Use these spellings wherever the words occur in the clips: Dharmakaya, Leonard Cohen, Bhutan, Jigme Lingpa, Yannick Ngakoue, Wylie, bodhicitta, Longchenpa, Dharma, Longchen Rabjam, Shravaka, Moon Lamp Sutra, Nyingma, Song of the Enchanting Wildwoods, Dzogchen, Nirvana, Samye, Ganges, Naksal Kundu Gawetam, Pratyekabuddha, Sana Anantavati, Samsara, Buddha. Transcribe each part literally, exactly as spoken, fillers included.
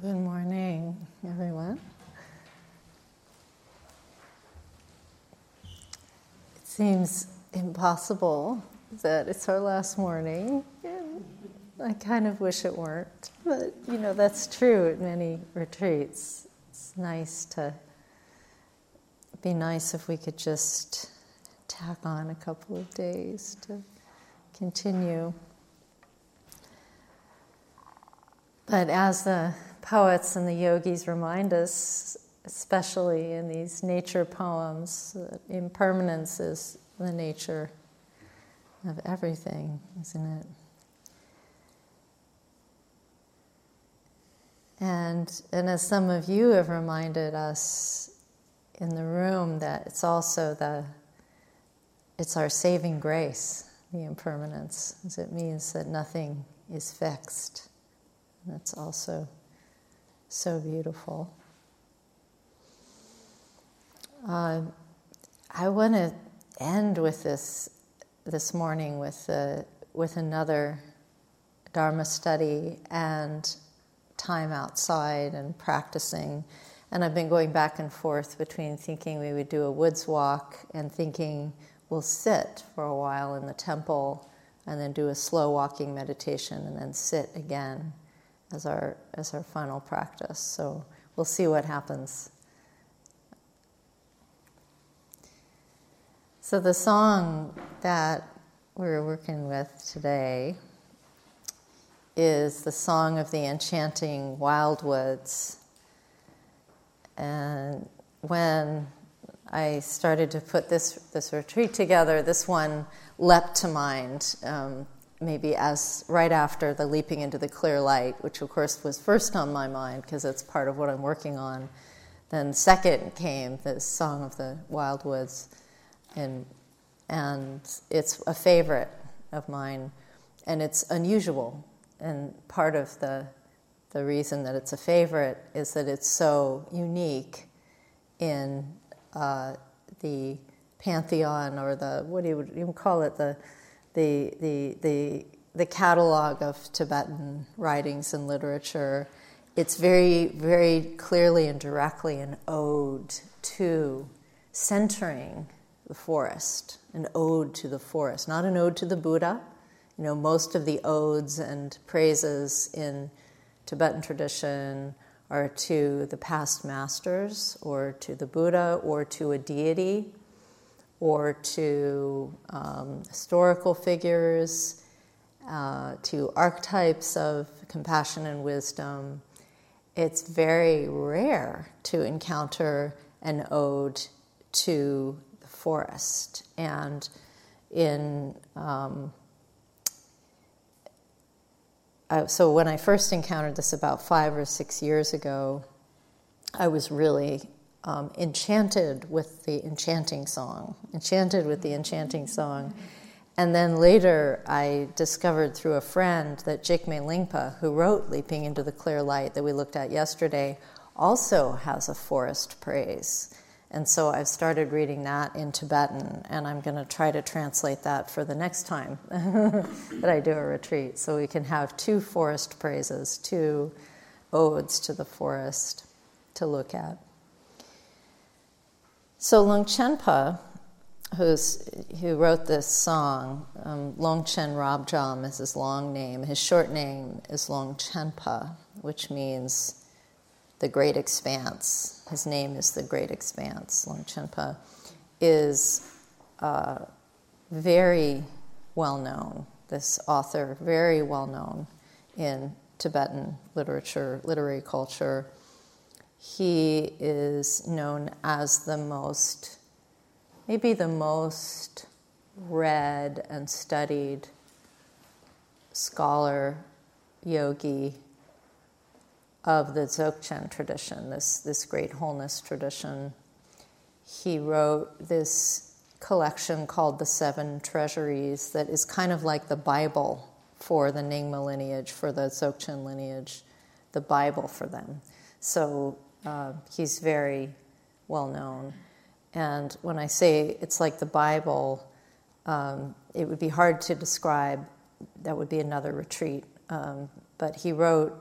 Good morning, everyone. It seems impossible that it's our last morning. I kind of wish it weren't, but you know, that's true at many retreats. It's nice to be nice if we could just tack on a couple of days to continue. But as the poets and the yogis remind us, especially in these nature poems, impermanence is the nature of everything, isn't it? And, and as some of you have reminded us in the room, that it's also the, it's our saving grace, the impermanence, as it means that nothing is fixed. That's also so beautiful. Uh, I want to end with this this morning with a, with another Dharma study and time outside and practicing. And I've been going back and forth between thinking we would do a woods walk and thinking we'll sit for a while in the temple and then do a slow walking meditation and then sit again as our as our final practice. So we'll see what happens. So the song that we're working with today is the Song of the Enchanting Wildwoods. And when I started to put this this retreat together, this one leapt to mind. Um, maybe as right after the leaping into the clear light, which of course was first on my mind because it's part of what I'm working on. Then second came the Song of the Wildwoods, and and it's a favorite of mine, and it's unusual. And part of the the reason that it's a favorite is that it's so unique in uh, the pantheon, or the, what do you, you would call it, the The, the the the catalog of Tibetan writings and literature. It's very, very clearly and directly an ode to centering the forest, an ode to the forest, not an ode to the Buddha. You know, most of the odes and praises in Tibetan tradition are to the past masters, or to the Buddha, or to a deity, or to um, historical figures, uh, to archetypes of compassion and wisdom. It's very rare to encounter an ode to the forest. And in um, I, so when I first encountered this about five or six years ago, I was really Um, enchanted with the enchanting song, enchanted with the enchanting song. And then later I discovered through a friend that Jigme Lingpa, who wrote Leaping into the Clear Light that we looked at yesterday, also has a forest praise. And so I've started reading that in Tibetan, and I'm going to try to translate that for the next time that I do a retreat, so we can have two forest praises, two odes to the forest to look at. So Longchenpa, who's, who wrote this song, um, Longchen Rabjam is his long name. His short name is Longchenpa, which means the great expanse. His name is the great expanse. Longchenpa is uh, very well known, this author, very well known in Tibetan literature, literary culture. He is known as the most, maybe the most read and studied scholar, yogi of the Dzogchen tradition, this, this great wholeness tradition. He wrote this collection called The Seven Treasuries that is kind of like the Bible for the Nyingma lineage, for the Dzogchen lineage, the Bible for them. So Uh, he's very well known. And when I say it's like the Bible, um, it would be hard to describe. That would be another retreat. Um, but he wrote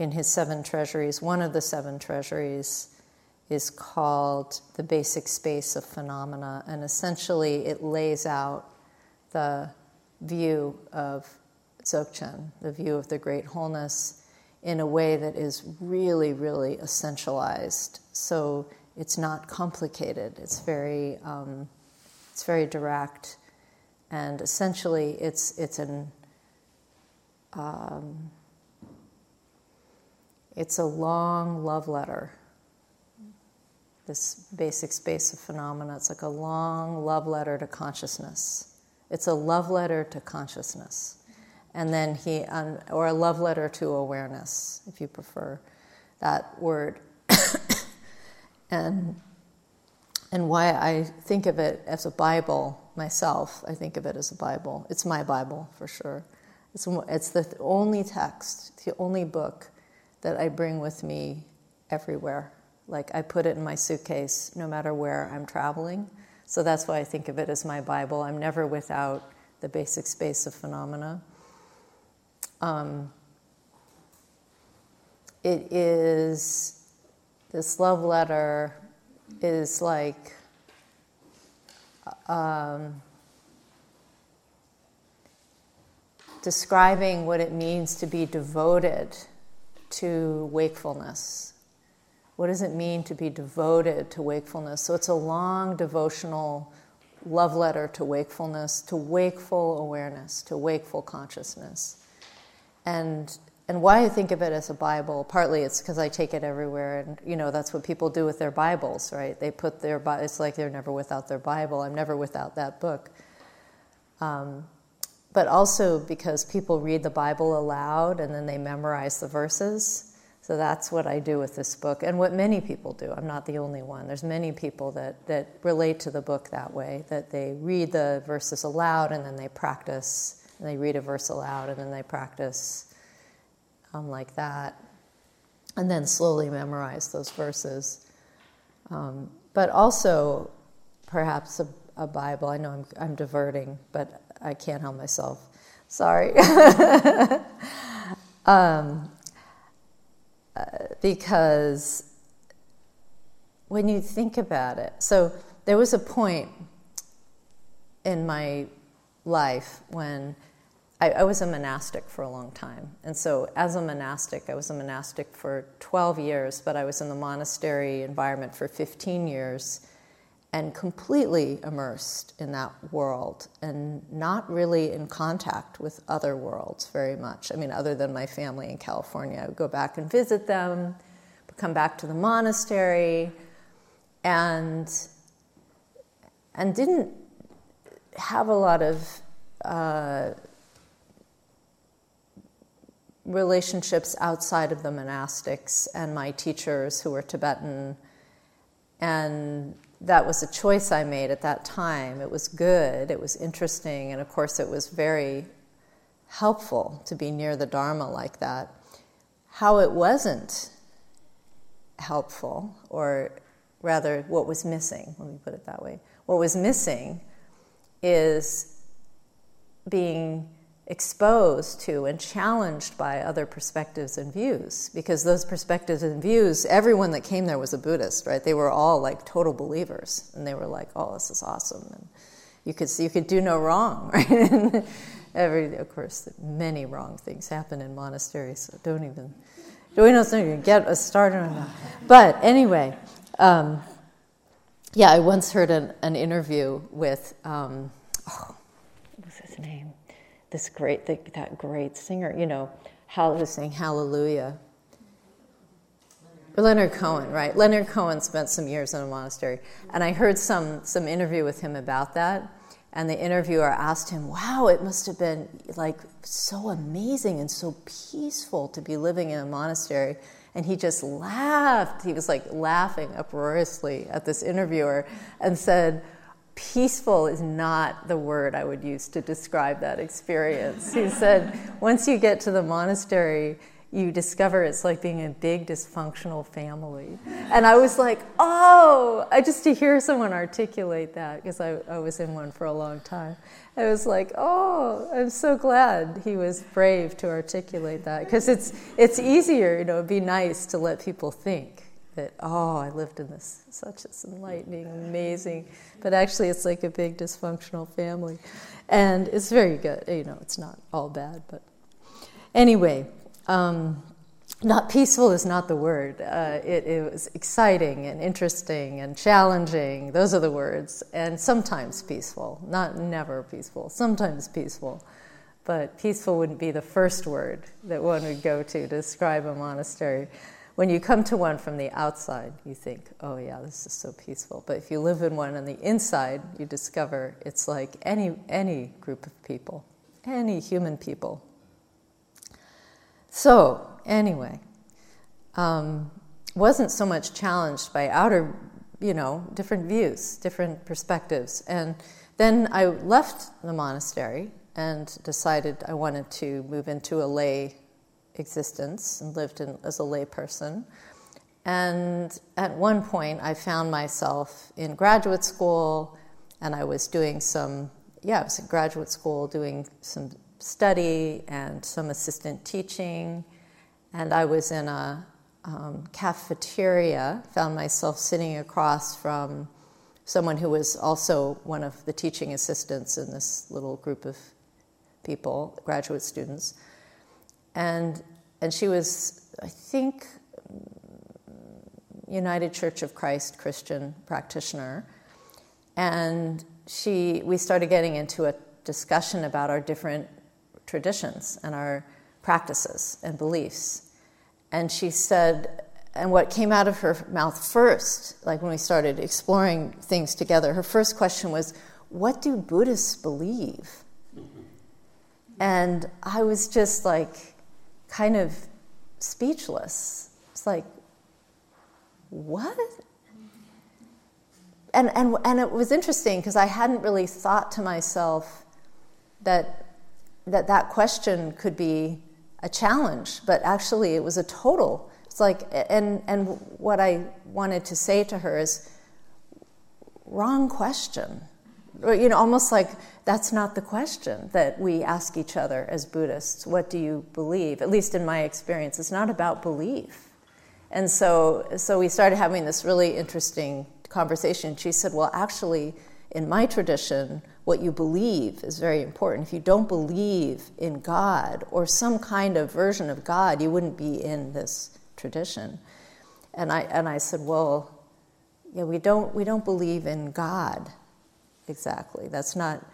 in his seven treasuries. One of the seven treasuries is called The Basic Space of Phenomena, and essentially it lays out the view of Dzogchen, the view of the great wholeness, in a way that is really, really essentialized. So it's not complicated. It's very, um, it's very direct, and essentially it's it's an um, it's a long love letter. This basic space of phenomena. It's like a long love letter to consciousness. It's a love letter to consciousness. And then he, um, or a love letter to awareness, if you prefer that word. and and why I think of it as a Bible myself, I think of it as a Bible. It's my Bible, for sure. It's, it's the only text, the only book that I bring with me everywhere. Like, I put it in my suitcase no matter where I'm traveling. So that's why I think of it as my Bible. I'm never without the basic space of phenomena. Um, it is, this love letter is like, um, describing what it means to be devoted to wakefulness. What does it mean to be devoted to wakefulness? So it's a long devotional love letter to wakefulness, to wakeful awareness, to wakeful consciousness. And and why I think of it as a Bible, partly it's because I take it everywhere, and you know that's what people do with their Bibles, right? They put their Bible, it's like they're never without their Bible. I'm never without that book. Um, but also because people read the Bible aloud and then they memorize the verses. So that's what I do with this book, and what many people do. I'm not the only one. There's many people that, that relate to the book that way, that they read the verses aloud, and then they practice, and they read a verse aloud, and then they practice um, like that, and then slowly memorize those verses. Um, but also, perhaps a, a Bible. I know I'm, I'm diverting, but I can't help myself. Sorry. um, Uh, because when you think about it, so there was a point in my life when I, I was a monastic for a long time. And so as a monastic, I was a monastic for twelve years, but I was in the monastery environment for fifteen years and completely immersed in that world and not really in contact with other worlds very much. I mean, other than my family in California. I would go back and visit them, come back to the monastery, and and didn't have a lot of uh, relationships outside of the monastics and my teachers who were Tibetan. And that was a choice I made at that time. It was good, it was interesting, and of course it was very helpful to be near the Dharma like that. How it wasn't helpful, or rather what was missing, let me put it that way, what was missing is being exposed to and challenged by other perspectives and views, because those perspectives and views, everyone that came there was a Buddhist, right? They were all like total believers, and they were like, "Oh, this is awesome!" And you could you could do no wrong, right? And every, of course, many wrong things happen in monasteries, so don't even don't even get us started on that. But anyway, um, yeah, I once heard an, an interview with um, oh, what was his name? This great, that great singer, you know, how was saying Hallelujah. Leonard Cohen, right? Leonard Cohen spent some years in a monastery, and I heard some some interview with him about that. And the interviewer asked him, "Wow, it must have been like so amazing and so peaceful to be living in a monastery." And he just laughed. He was like laughing uproariously at this interviewer and said, "Peaceful is not the word I would use to describe that experience." He said, once you get to the monastery, you discover it's like being a big dysfunctional family. And I was like, oh, I just to hear someone articulate that, because I, I was in one for a long time. I was like, oh, I'm so glad he was brave to articulate that, because it's it's easier, you know, it'd be nice to let people think that, oh, I lived in this such this enlightening, amazing, but actually it's like a big dysfunctional family. And it's very good, you know, it's not all bad, but anyway. Um, not peaceful is not the word. Uh, it, it was exciting and interesting and challenging. Those are the words. And sometimes peaceful, not never peaceful, sometimes peaceful. But peaceful wouldn't be the first word that one would go to to describe a monastery. When you come to one from the outside, you think, oh yeah, this is so peaceful. But if you live in one on the inside, you discover it's like any any group of people, any human people. So, anyway, um, wasn't so much challenged by outer, you know, different views, different perspectives. And then I left the monastery and decided I wanted to move into a lay existence and lived in, as a lay person. And at one point, I found myself in graduate school, and I was doing some, yeah, I was in graduate school doing some study and some assistant teaching, and I was in a um, cafeteria, found myself sitting across from someone who was also one of the teaching assistants in this little group of people, graduate students, and and she was, I think, United Church of Christ Christian practitioner, and she we started getting into a discussion about our different traditions and our practices and beliefs. And she said, and what came out of her mouth first, like when we started exploring things together, her first question was, what do Buddhists believe? And I was just like, kind of speechless. It's like, what? And, and, and it was interesting because I hadn't really thought to myself that that that question could be a challenge, but actually it was a total. It's like, and and what I wanted to say to her is, wrong question. You know, almost like that's not the question that we ask each other as Buddhists. What do you believe? At least in my experience, it's not about belief. And so, so we started having this really interesting conversation. She said, well, actually, in my tradition, what you believe is very important. If you don't believe in God or some kind of version of God, you wouldn't be in this tradition. And I and I said, well, yeah, we don't we don't believe in God exactly. That's not,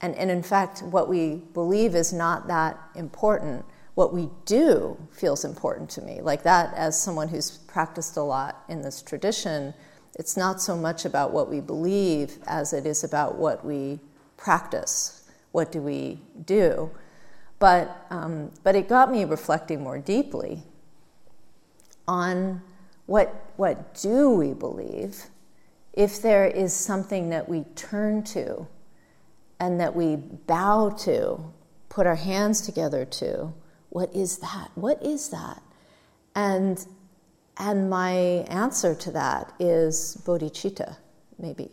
and, and in fact, what we believe is not that important. What we do feels important to me. Like that, as someone who's practiced a lot in this tradition, it's not so much about what we believe as it is about what we practice. What do we do? But um, but it got me reflecting more deeply on what what do we believe if there is something that we turn to and that we bow to, put our hands together to. What is that? What is that? And And my answer to that is bodhicitta, maybe.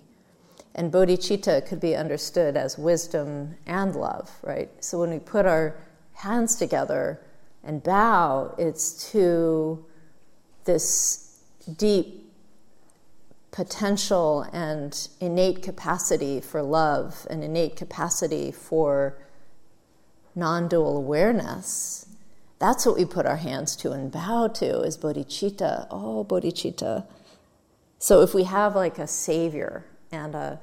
And bodhicitta could be understood as wisdom and love, right? So when we put our hands together and bow, it's to this deep potential and innate capacity for love and innate capacity for non-dual awareness. That's what we put our hands to and bow to, is bodhicitta. Oh, bodhicitta. So if we have like a savior and a,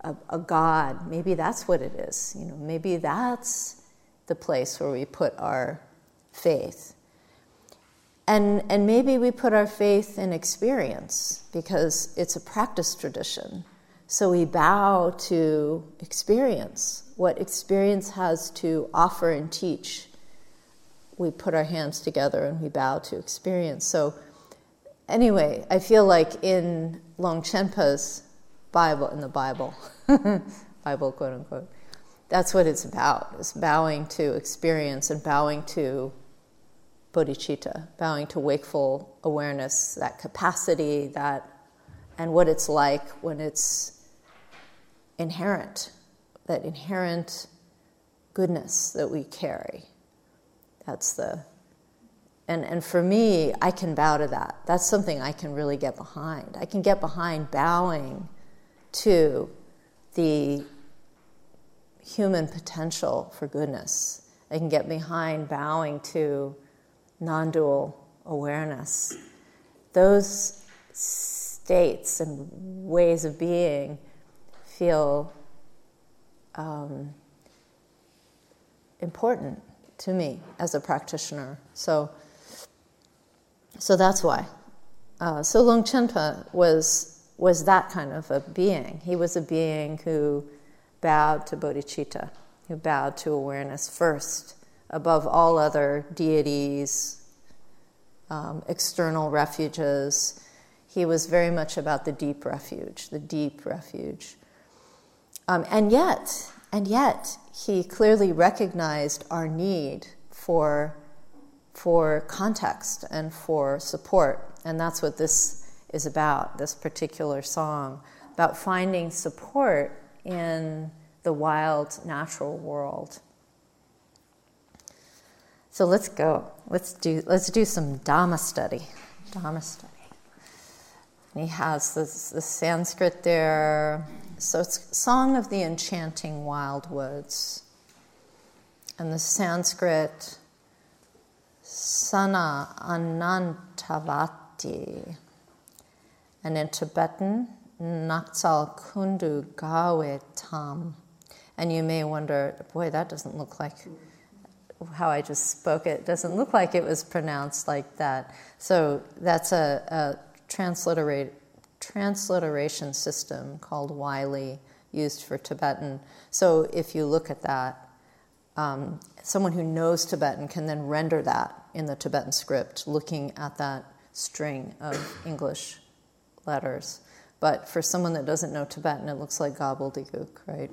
a a God, maybe that's what it is. You know, maybe that's the place where we put our faith. And and maybe we put our faith in experience because it's a practice tradition. So we bow to experience, what experience has to offer and teach. We put our hands together and we bow to experience. So anyway, I feel like in Longchenpa's Bible, in the Bible, Bible quote unquote, that's what it's about. It's bowing to experience and bowing to bodhicitta, bowing to wakeful awareness, that capacity, that, and what it's like when it's inherent, that inherent goodness that we carry. That's the, and, and for me, I can bow to that. That's something I can really get behind. I can get behind bowing to the human potential for goodness. I can get behind bowing to non-dual awareness. Those states and ways of being feel um, important to me as a practitioner. So, so that's why. Uh, so Longchenpa was was that kind of a being. He was a being who bowed to bodhicitta, who bowed to awareness first, above all other deities, um, external refuges. He was very much about the deep refuge, the deep refuge. Um, and yet, and yet, he clearly recognized our need for, for context and for support. And that's what this is about, this particular song, about finding support in the wild, natural world. So let's go. Let's do let's do some Dhamma study. Dhamma study. And he has this, this Sanskrit there. So it's Song of the Enchanting Wildwoods. And the Sanskrit, Sana Anantavati. And in Tibetan, Naksal Kundu Gawetam. And you may wonder, boy, that doesn't look like how I just spoke it. It doesn't look like it was pronounced like that. So that's a, a transliterate, transliteration system called Wylie, used for Tibetan. So if you look at that, um, someone who knows Tibetan can then render that in the Tibetan script, looking at that string of English letters. But for someone that doesn't know Tibetan, it looks like gobbledygook, right?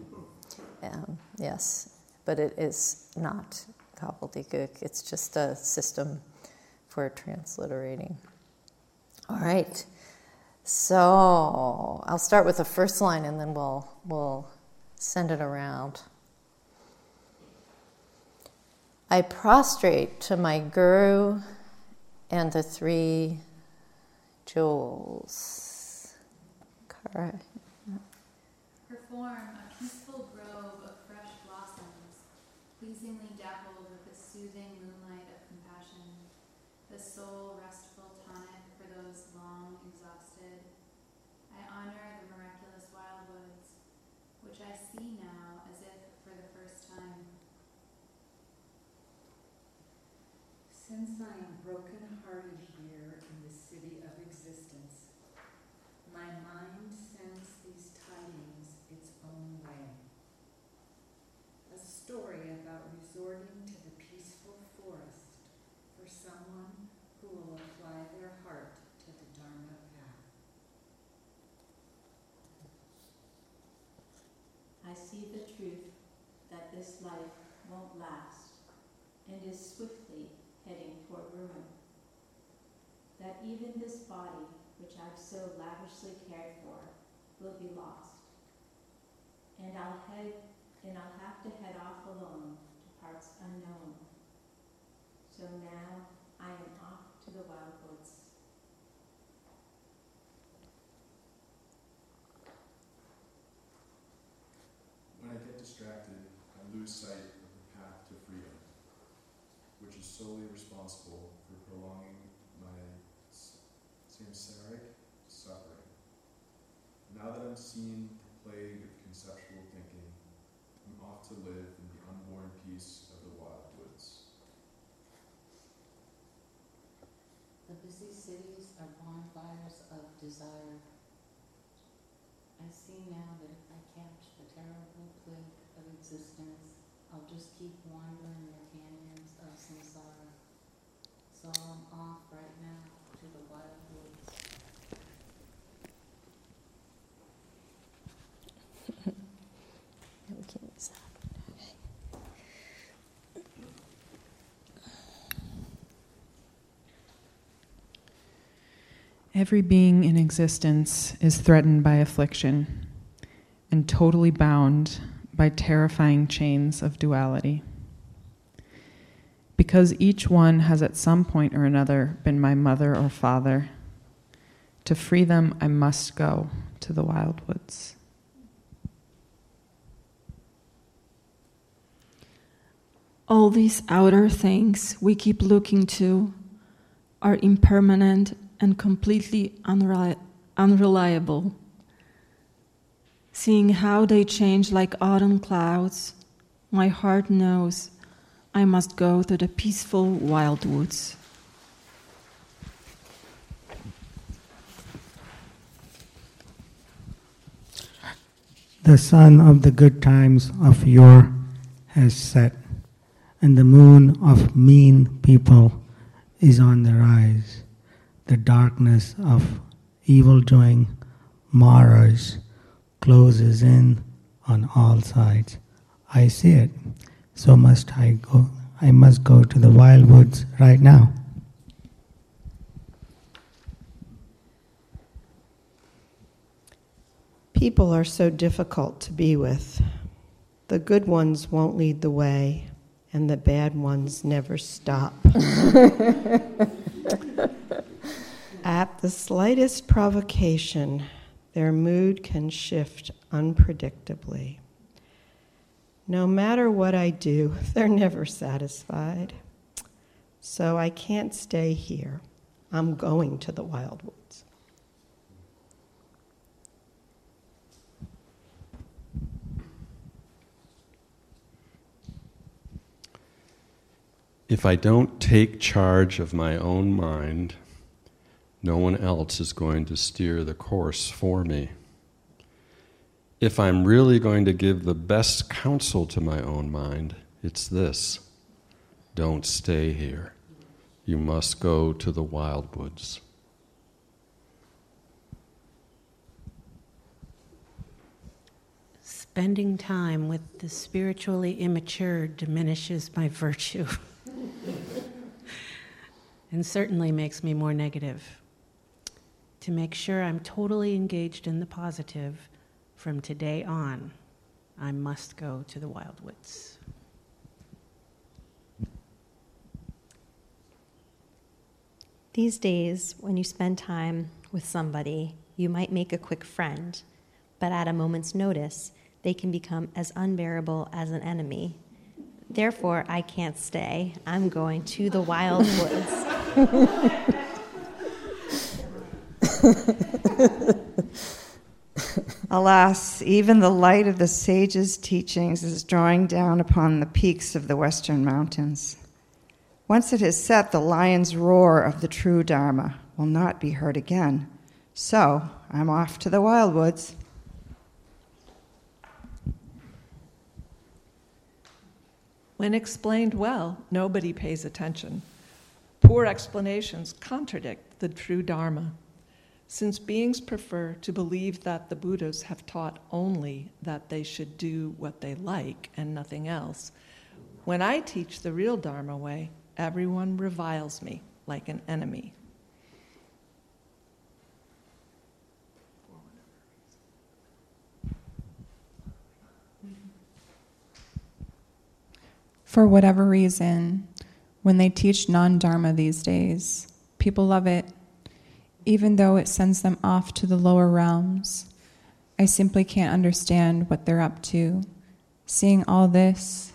Um, yes, but it is not gobbledygook. It's just a system for transliterating. All right. So I'll start with the first line, and then we'll we'll send it around. I prostrate to my Guru and the three jewels. Right. Perform a peaceful grove of fresh blossoms, pleasingly dappled with the soothing moonlight of compassion, the soul restful tonic for those long exhausted. I honor the miraculous wildwoods, which I see now as if for the first time. Since I am broken-hearted here in the city of existence, my mind sends these tidings its own way. A story about resorting to the peaceful forest for someone who will apply their heart to the Dharma path. I see the truth that this life won't last and is swiftly heading toward ruin. That even this body, which I've so lavishly cared for, will be lost. And I'll head, and I'll have to head off alone to parts unknown. So now I am off to the wild woods. When I get distracted, I lose sight of the path to freedom, which is solely responsible for prolonging samsaric suffering. Now that I'm seeing the plague of conceptual thinking, I'm off to live in the unborn peace of the wild woods. The busy cities are bonfires of desire. I see now that if I catch the terrible plague of existence, I'll just keep wandering the canyons of samsara. So I'm off right now to the wild woods. We can use that. Every being in existence is threatened by affliction and totally bound by terrifying chains of duality. Because each one has at some point or another been my mother or father, to free them, I must go to the wild woods. All these outer things we keep looking to are impermanent and completely unreli- unreliable. Seeing how they change like autumn clouds, my heart knows I must go to the peaceful wild woods. The sun of the good times of yore has set, and the moon of mean people is on the rise. The darkness of evil-doing Maras closes in on all sides. I see it, so must I go. I must go to the wild woods right now. People are so difficult to be with. The good ones won't lead the way, and the bad ones never stop. At the slightest provocation, their mood can shift unpredictably. No matter what I do, they're never satisfied. So I can't stay here. I'm going to the wild woods. If I don't take charge of my own mind, no one else is going to steer the course for me. If I'm really going to give the best counsel to my own mind, it's this: don't stay here. You must go to the wild woods. Spending time with the spiritually immature diminishes my virtue. And certainly makes me more negative. To make sure I'm totally engaged in the positive from today on, I must go to the wild woods. These days, when you spend time with somebody, you might make a quick friend, but at a moment's notice, they can become as unbearable as an enemy. Therefore, I can't stay. I'm going to the wild woods. Alas, even the light of the sage's teachings is drawing down upon the peaks of the western mountains. Once it has set, the lion's roar of the true Dharma will not be heard again. So, I'm off to the wild woods. When explained well, nobody pays attention. Poor explanations contradict the true Dharma, since beings prefer to believe that the Buddhas have taught only that they should do what they like and nothing else. When I teach the real Dharma way, everyone reviles me like an enemy. For whatever reason, when they teach non-Dharma these days, people love it, even though it sends them off to the lower realms. I simply can't understand what they're up to. Seeing all this,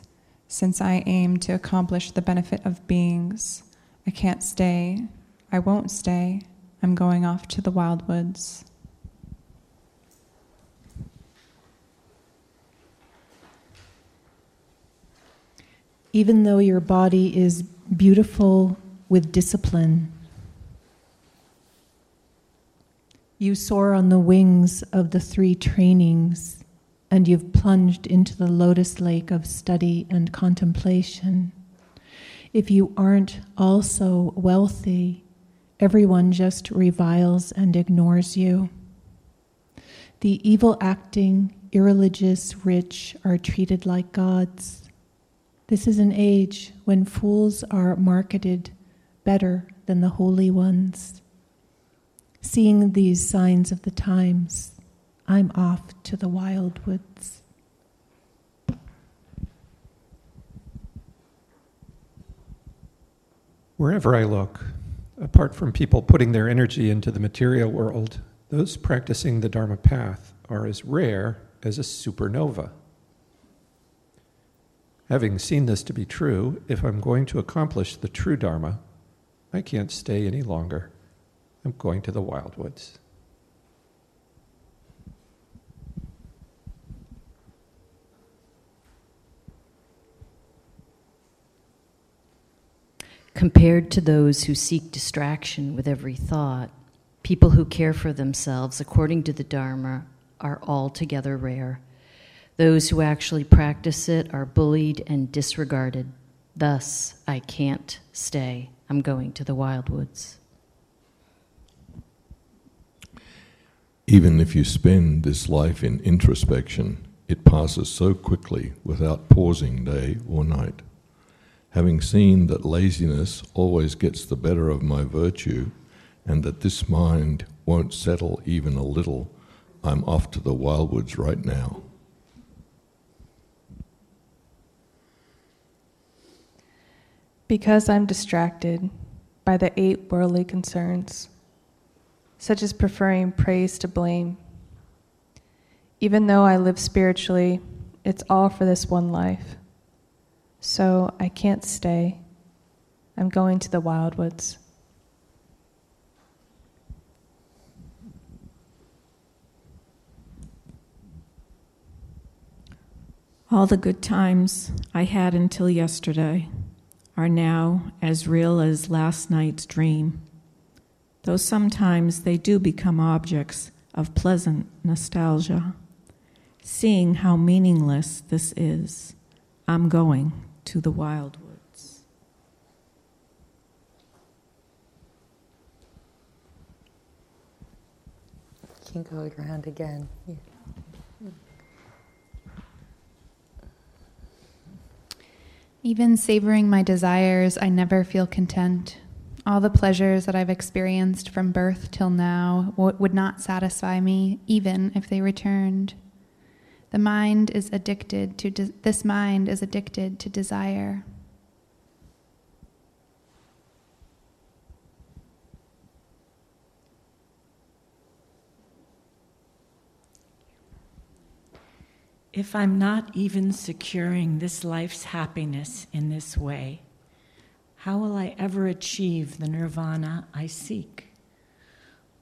since I aim to accomplish the benefit of beings, I can't stay. I won't stay. I'm going off to the wild woods. Even though your body is beautiful with discipline, you soar on the wings of the three trainings, and you've plunged into the lotus lake of study and contemplation. If you aren't also wealthy, everyone just reviles and ignores you. The evil-acting, irreligious rich are treated like gods. This is an age when fools are marketed better than the holy ones. seeing these signs of the times, I'm off to the wild woods. Wherever I look, apart from people putting their energy into the material world, those practicing the Dharma path are as rare as a supernova. Having seen this to be true, if I'm going to accomplish the true Dharma, I can't stay any longer. I'm going to the wildwoods. Compared to those who seek distraction with every thought, people who care for themselves according to the Dharma are altogether rare. Those who actually practice it are bullied and disregarded. Thus, I can't stay. I'm going to the wildwoods. Even if you spend this life in introspection, it passes so quickly without pausing day or night. Having seen that laziness always gets the better of my virtue, and that this mind won't settle even a little, I'm off to the wildwoods right now. Because I'm distracted by the eight worldly concerns, such as preferring praise to blame. Even though I live spiritually, it's all for this one life. So I can't stay. I'm going to the wildwoods. All the good times I had until yesterday are now as real as last night's dream, though sometimes they do become objects of pleasant nostalgia. Seeing how meaningless this is, I'm going to the wildwoods. You can go around again. Yeah. Even savoring my desires, I never feel content. All the pleasures that I've experienced from birth till now w- would not satisfy me, even if they returned. The mind is addicted to de- this mind is addicted to desire. If I'm not even securing this life's happiness in this way, how will I ever achieve the nirvana I seek,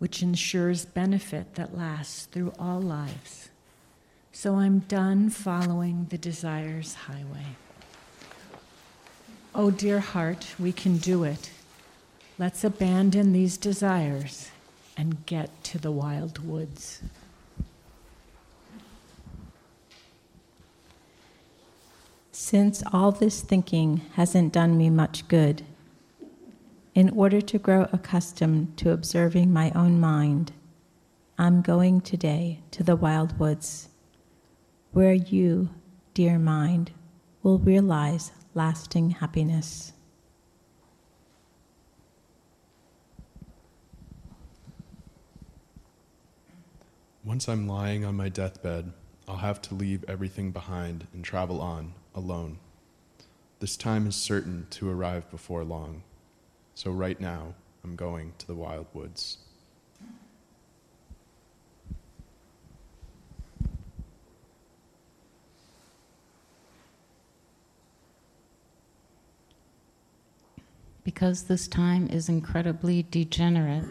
which ensures benefit that lasts through all lives? So I'm done following the desire's highway. Oh, dear heart, we can do it. Let's abandon these desires and get to the wild woods. Since all this thinking hasn't done me much good, in order to grow accustomed to observing my own mind, I'm going today to the wild woods, where you, dear mind, will realize lasting happiness. Once I'm lying on my deathbed, I'll have to leave everything behind and travel on, alone. This time is certain to arrive before long, so right now I'm going to the wild woods. Because this time is incredibly degenerate,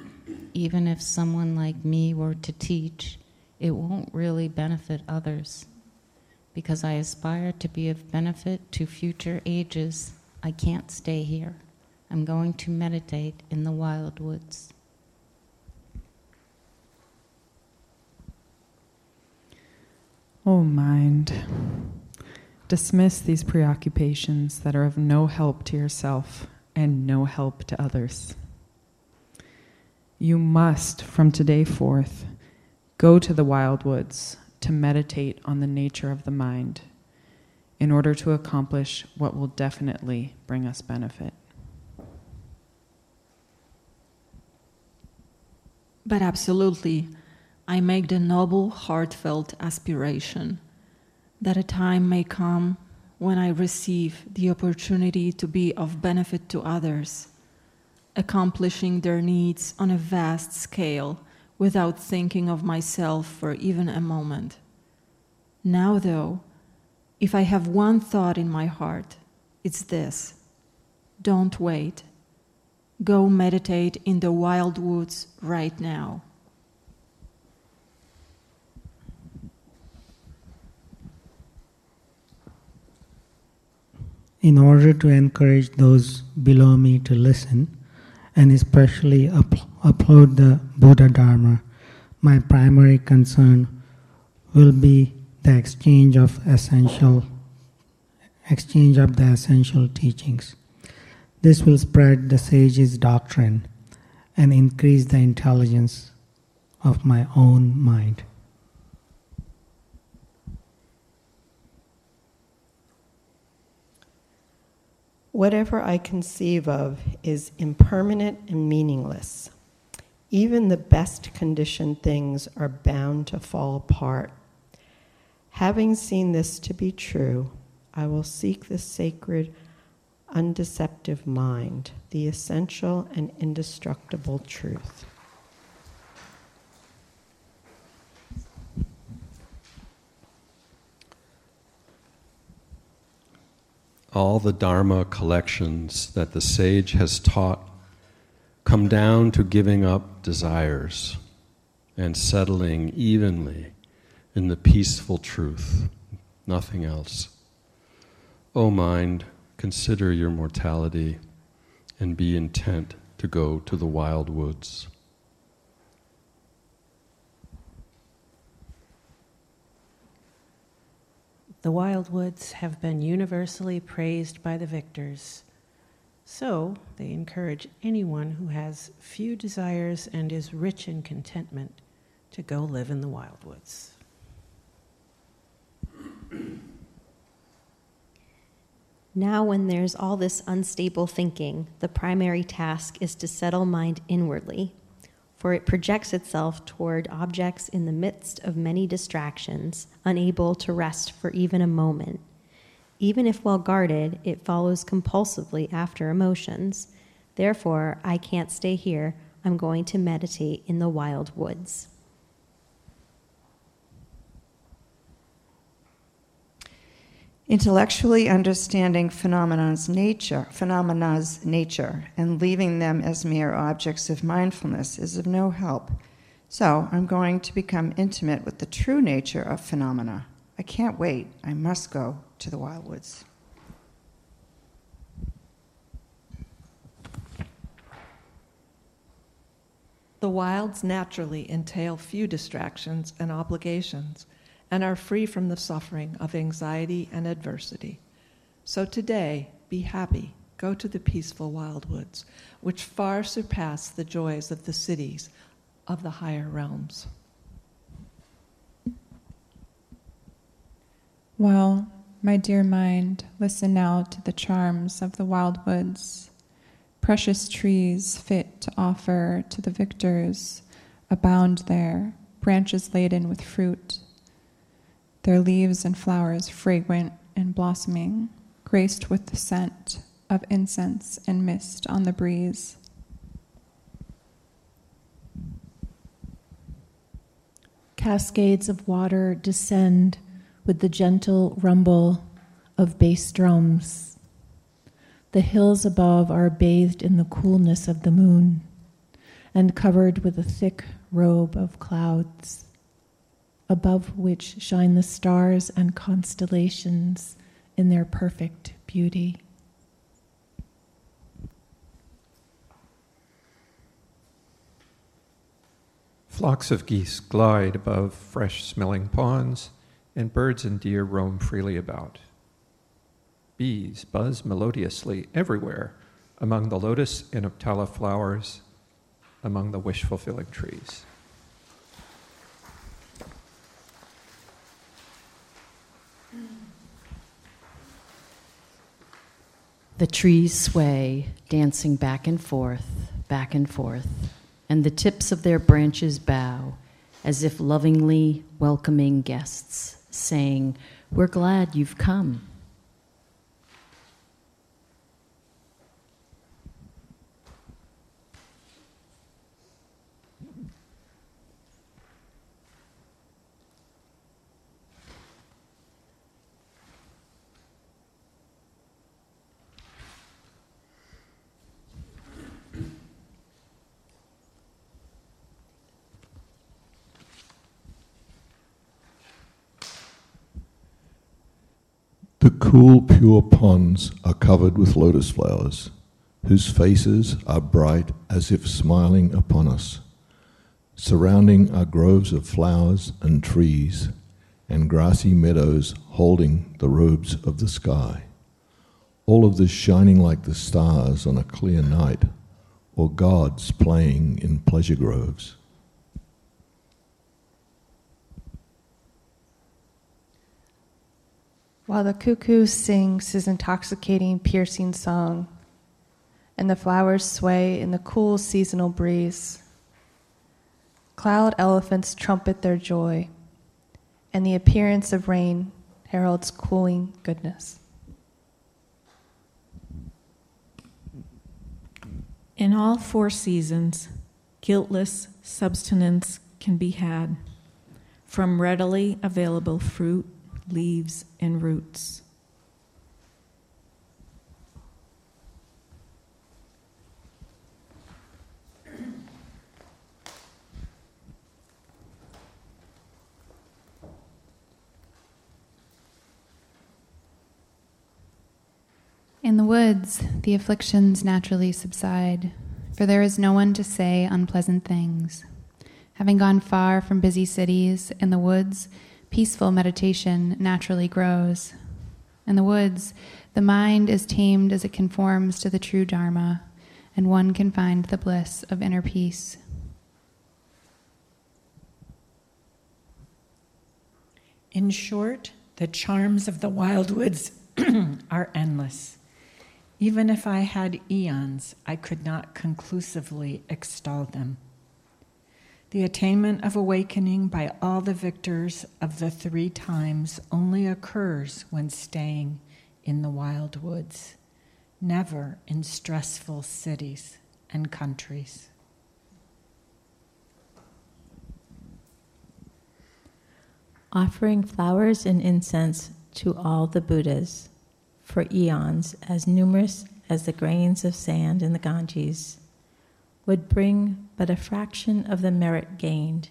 even if someone like me were to teach, it won't really benefit others. Because I aspire to be of benefit to future ages, I can't stay here. I'm going to meditate in the wild woods. Oh, mind, dismiss these preoccupations that are of no help to yourself and no help to others. You must, from today forth, go to the wild woods to meditate on the nature of the mind in order to accomplish what will definitely bring us benefit. But absolutely, I make the noble, heartfelt aspiration that a time may come when I receive the opportunity to be of benefit to others, accomplishing their needs on a vast scale without thinking of myself for even a moment. Now, though, if I have one thought in my heart, it's this: don't wait. Go meditate in the wild woods right now. In order to encourage those below me to listen, and especially upl- uphold the Buddha Dharma, my primary concern will be the exchange of essential exchange of the essential teachings. This will spread the sage's doctrine and increase the intelligence of my own mind. Whatever I conceive of is impermanent and meaningless. Even the best conditioned things are bound to fall apart. Having seen this to be true, I will seek the sacred, undeceptive mind, the essential and indestructible truth. All the Dharma collections that the sage has taught come down to giving up desires and settling evenly in the peaceful truth, nothing else. O mind, consider your mortality and be intent to go to the wild woods. The wild woods have been universally praised by the victors, so they encourage anyone who has few desires and is rich in contentment to go live in the wild woods. Now, when there's all this unstable thinking, the primary task is to settle mind inwardly, for it projects itself toward objects in the midst of many distractions, unable to rest for even a moment. Even if well guarded, it follows compulsively after emotions. Therefore, I can't stay here. I'm going to meditate in the wild woods. Intellectually understanding phenomena's nature, phenomena's nature and leaving them as mere objects of mindfulness is of no help. So I'm going to become intimate with the true nature of phenomena. I can't wait. I must go to the wild woods. The wilds naturally entail few distractions and obligations, and are free from the suffering of anxiety and adversity. So today, be happy. Go to the peaceful wild woods, which far surpass the joys of the cities of the higher realms. Well, my dear mind, listen now to the charms of the wild woods. Precious trees fit to offer to the victors abound there, branches laden with fruit, their leaves and flowers fragrant and blossoming, graced with the scent of incense and mist on the breeze. Cascades of water descend with the gentle rumble of bass drums. The hills above are bathed in the coolness of the moon and covered with a thick robe of clouds, above which shine the stars and constellations in their perfect beauty. Flocks of geese glide above fresh-smelling ponds, and birds and deer roam freely about. Bees buzz melodiously everywhere among the lotus and uptala flowers, among the wish-fulfilling trees. The trees sway, dancing back and forth, back and forth, and the tips of their branches bow, as if lovingly welcoming guests, saying, "We're glad you've come." The cool, pure ponds are covered with lotus flowers, whose faces are bright as if smiling upon us. Surrounding are groves of flowers and trees, and grassy meadows holding the robes of the sky. All of this shining like the stars on a clear night, or gods playing in pleasure groves. While the cuckoo sings his intoxicating, piercing song, and the flowers sway in the cool seasonal breeze, cloud elephants trumpet their joy, and the appearance of rain heralds cooling goodness. In all four seasons, guiltless subsistence can be had from readily available fruit, leaves, and roots. In the woods, the afflictions naturally subside, for there is no one to say unpleasant things. Having gone far from busy cities, in the woods, peaceful meditation naturally grows. In the woods, the mind is tamed as it conforms to the true Dharma, and one can find the bliss of inner peace. In short, the charms of the wild woods are endless. Even if I had eons, I could not conclusively extol them. The attainment of awakening by all the victors of the three times only occurs when staying in the wild woods, never in stressful cities and countries. Offering flowers and incense to all the Buddhas for eons as numerous as the grains of sand in the Ganges would bring but a fraction of the merit gained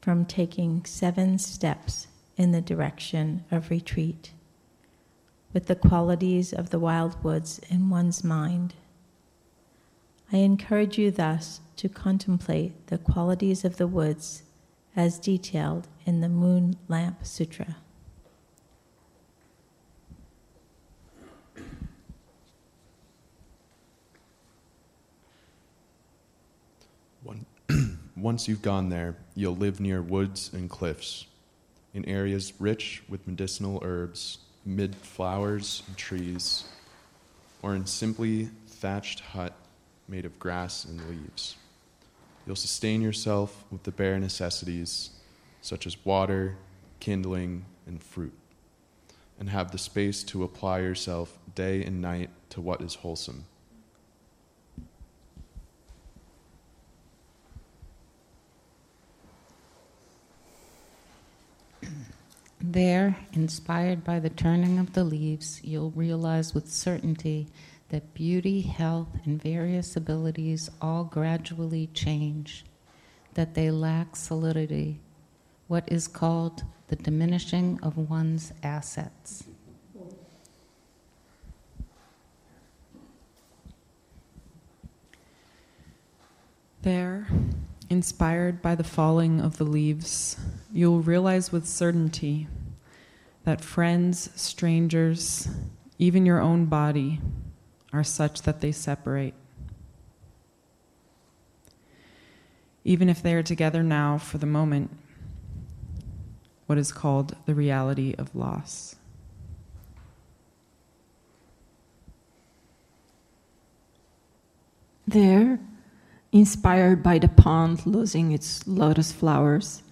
from taking seven steps in the direction of retreat, with the qualities of the wild woods in one's mind. I encourage you thus to contemplate the qualities of the woods as detailed in the Moon Lamp Sutra. Once you've gone there, you'll live near woods and cliffs, in areas rich with medicinal herbs, mid flowers and trees, or in simply thatched hut made of grass and leaves. You'll sustain yourself with the bare necessities, such as water, kindling, and fruit, and have the space to apply yourself day and night to what is wholesome. There, inspired by the turning of the leaves, you'll realize with certainty that beauty, health, and various abilities all gradually change, that they lack solidity, what is called the diminishing of one's assets. There, inspired by the falling of the leaves, you'll realize with certainty that friends, strangers, even your own body, are such that they separate. Even if they are together now for the moment, what is called the reality of loss. There, inspired by the pond losing its lotus flowers,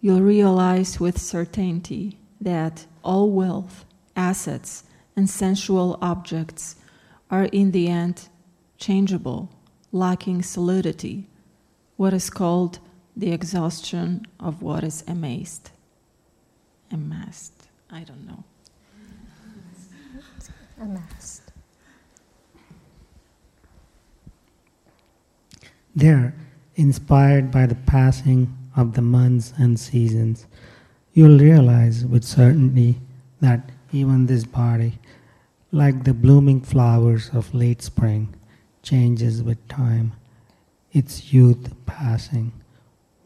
you'll realize with certainty that all wealth, assets, and sensual objects are in the end changeable, lacking solidity, what is called the exhaustion of what is amassed. Amassed, I don't know. Amassed. They are inspired by the passing of the months and seasons. You'll realize with certainty that even this body, like the blooming flowers of late spring, changes with time, its youth passing,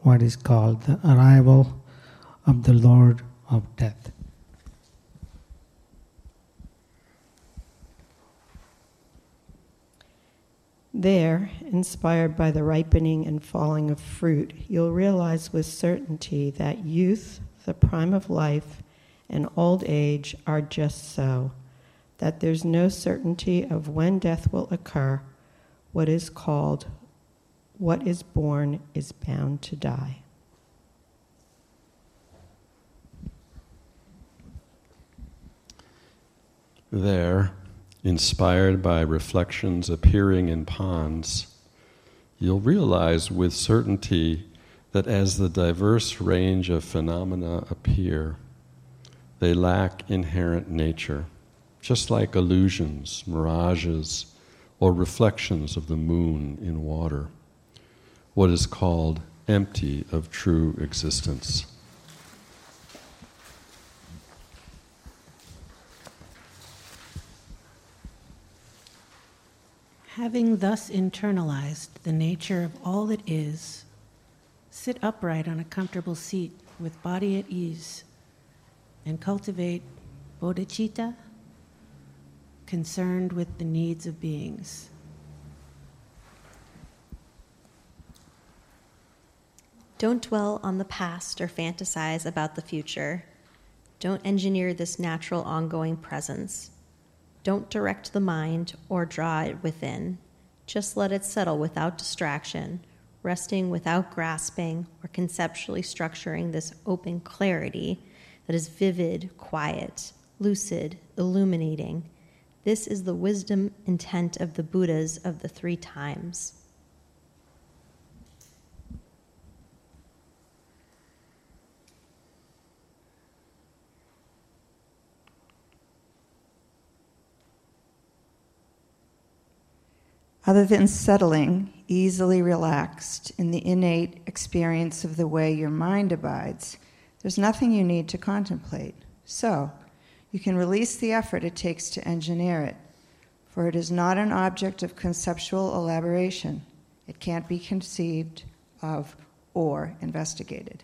what is called the arrival of the Lord of Death. There, inspired by the ripening and falling of fruit, you'll realize with certainty that youth, the prime of life, and old age are just so, that there's no certainty of when death will occur. What is called, what is born is bound to die. There, inspired by reflections appearing in ponds, you'll realize with certainty that as the diverse range of phenomena appear, they lack inherent nature, just like illusions, mirages, or reflections of the moon in water, what is called empty of true existence. Having thus internalized the nature of all that is, sit upright on a comfortable seat with body at ease and cultivate bodhicitta, concerned with the needs of beings. Don't dwell on the past or fantasize about the future. Don't engineer this natural ongoing presence. Don't direct the mind or draw it within. Just let it settle without distraction, resting without grasping or conceptually structuring this open clarity that is vivid, quiet, lucid, illuminating. This is the wisdom intent of the Buddhas of the three times. Other than settling, easily relaxed in the innate experience of the way your mind abides, there's nothing you need to contemplate. So, you can release the effort it takes to engineer it, for it is not an object of conceptual elaboration. It can't be conceived of or investigated.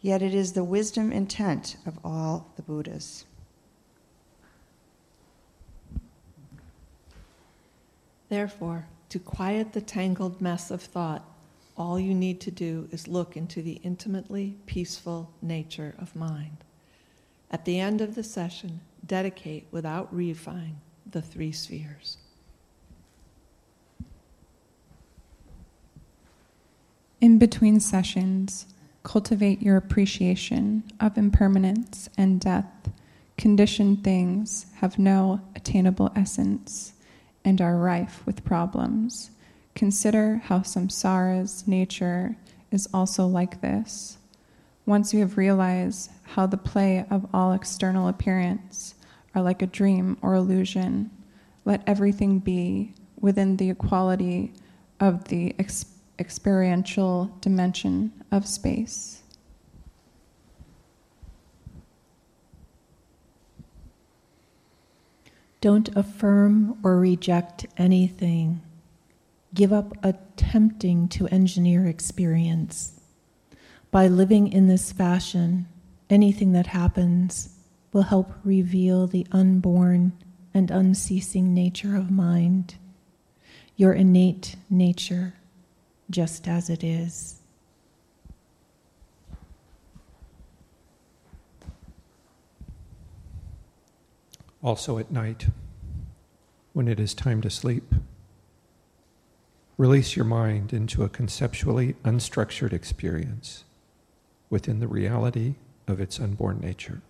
Yet it is the wisdom intent of all the Buddhas. Therefore, to quiet the tangled mess of thought, all you need to do is look into the intimately peaceful nature of mind. At the end of the session, dedicate without reifying the three spheres. In between sessions, cultivate your appreciation of impermanence and death. Conditioned things have no attainable essence and are rife with problems. Consider how samsara's nature is also like this. Once you have realized how the play of all external appearance are like a dream or illusion, let everything be within the equality of the ex- experiential dimension of space. Don't affirm or reject anything. Give up attempting to engineer experience. By living in this fashion, anything that happens will help reveal the unborn and unceasing nature of mind, your innate nature, just as it is. Also at night, when it is time to sleep, Release your mind into a conceptually unstructured experience within the reality of its unborn nature.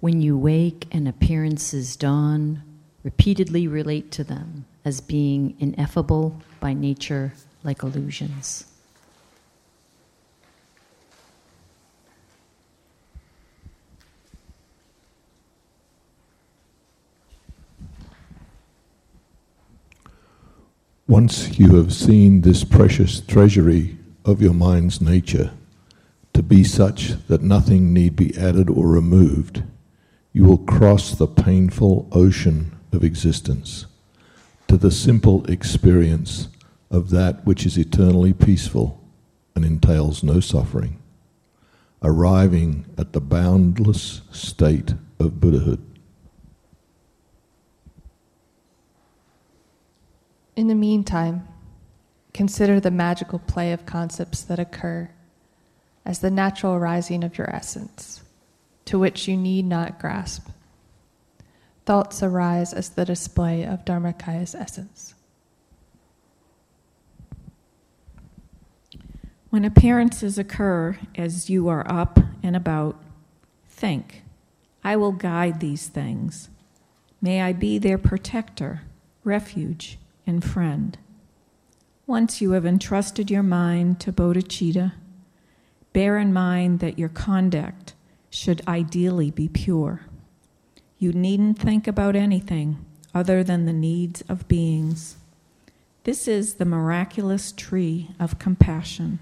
When you wake and appearances dawn, repeatedly relate to them as being ineffable by nature, like illusions. Once you have seen this precious treasury of your mind's nature to be such that nothing need be added or removed, you will cross the painful ocean of existence to the simple experience of that which is eternally peaceful and entails no suffering, arriving at the boundless state of Buddhahood. In the meantime, consider the magical play of concepts that occur as the natural arising of your essence, to which you need not grasp. Thoughts arise as the display of Dharmakaya's essence. When appearances occur as you are up and about, think, I will guide these things. May I be their protector, refuge, and friend. Once you have entrusted your mind to bodhicitta, bear in mind that your conduct should ideally be pure. You needn't think about anything other than the needs of beings. This is the miraculous tree of compassion,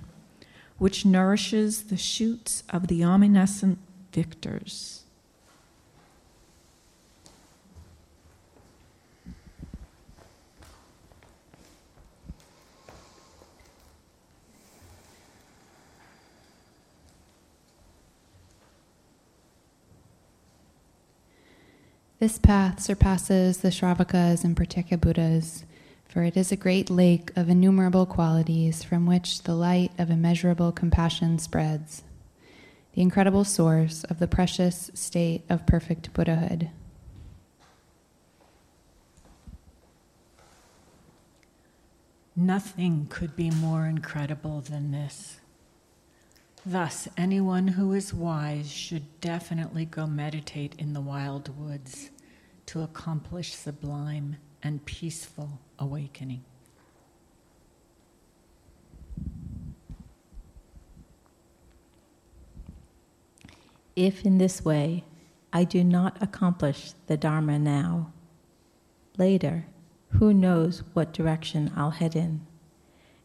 which nourishes the shoots of the omniscient victors. This path surpasses the Shravakas and Pratyekabuddhas, for it is a great lake of innumerable qualities from which the light of immeasurable compassion spreads, the incredible source of the precious state of perfect Buddhahood. Nothing could be more incredible than this. Thus, anyone who is wise should definitely go meditate in the wild woods to accomplish sublime and peaceful awakening. If in this way I do not accomplish the Dharma now, later, who knows what direction I'll head in,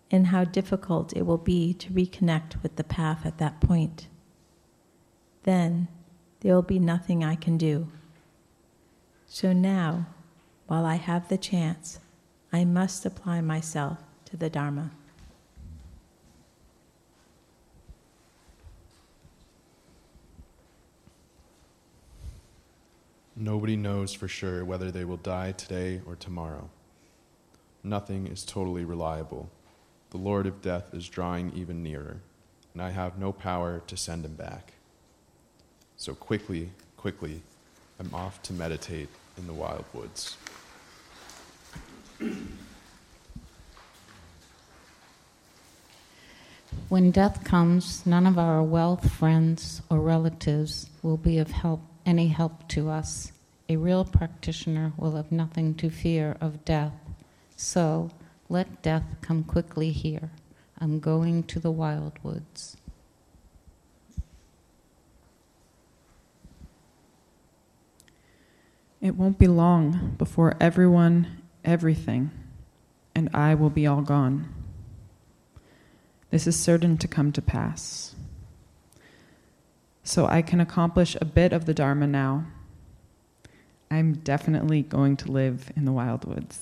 and how difficult it will be to reconnect with the path at that point. Then there will be nothing I can do. So now, while I have the chance, I must apply myself to the Dharma. Nobody knows for sure whether they will die today or tomorrow. Nothing is totally reliable. The Lord of Death is drawing even nearer, and I have no power to send him back. So quickly, quickly, I'm off to meditate in the wild woods. When death comes, none of our wealth, friends, or relatives will be of help, any help to us. A real practitioner will have nothing to fear of death. So, let death come quickly here. I'm going to the wild woods. It won't be long before everyone, everything, and I will be all gone. This is certain to come to pass. So I can accomplish a bit of the Dharma now. I'm definitely going to live in the wild woods.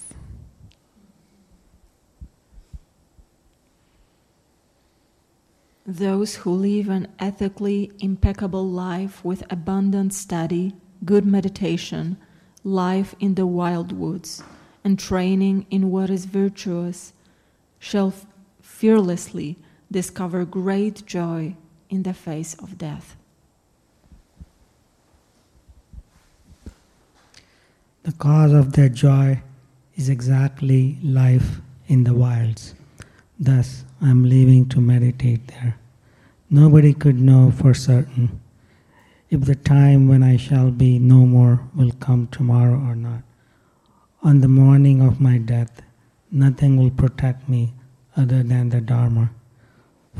Those who live an ethically impeccable life with abundant study, good meditation, life in the wild woods, and training in what is virtuous, shall fearlessly discover great joy in the face of death. The cause of their joy is exactly life in the wilds. Thus, I am leaving to meditate there. Nobody could know for certain if the time when I shall be no more will come tomorrow or not. On the morning of my death, nothing will protect me other than the Dharma.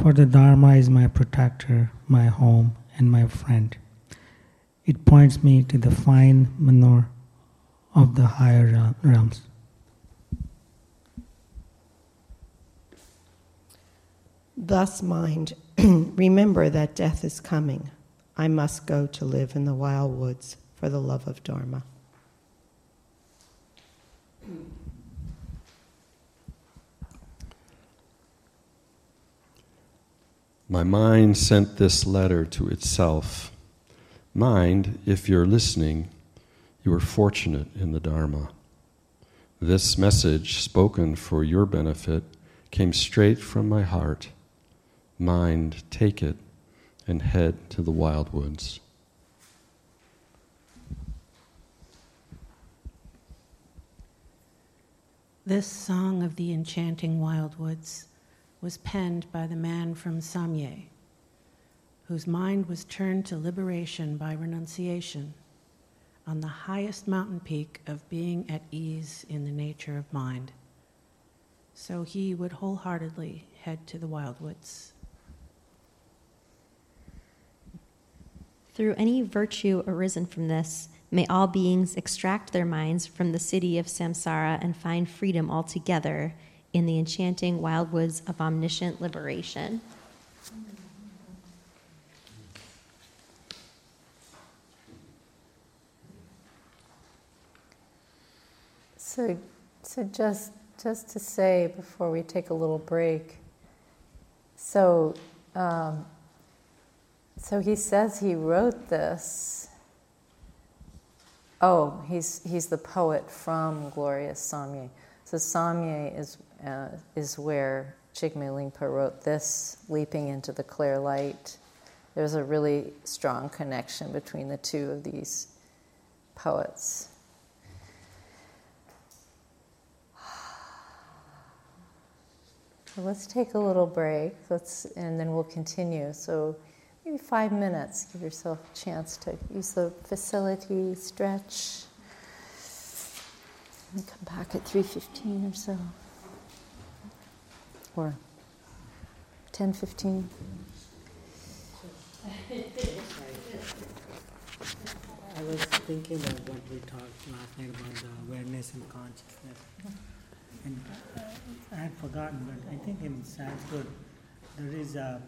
For the Dharma is my protector, my home, and my friend. It points me to the fine manure of the higher realms. Thus, mind, remember that death is coming. I must go to live in the wild woods for the love of Dharma. My mind sent this letter to itself. Mind, if you're listening, you are fortunate in the Dharma. This message, spoken for your benefit, came straight from my heart. Mind, take it and head to the wild woods. This Song of the Enchanting Wildwoods was penned by the man from Samye, whose mind was turned to liberation by renunciation on the highest mountain peak of being at ease in the nature of mind. So he would wholeheartedly head to the wildwoods. Through any virtue arisen from this, may all beings extract their minds from the city of samsara and find freedom altogether in the enchanting wild woods of omniscient liberation. So, so just just to say before we take a little break, so um, so he says he wrote this. Oh, he's he's the poet from glorious Samye. So Samye is uh, is where Jigme Lingpa wrote this, leaping into the clear light. There's a really strong connection between the two of these poets. So let's take a little break. Let's and then we'll continue. So maybe five minutes. Give yourself a chance to use the facility, stretch, and come back at three fifteen or so, or ten fifteen. I was thinking about what we talked last night about the awareness and consciousness, and I had forgotten, but I think in Sanskrit there is a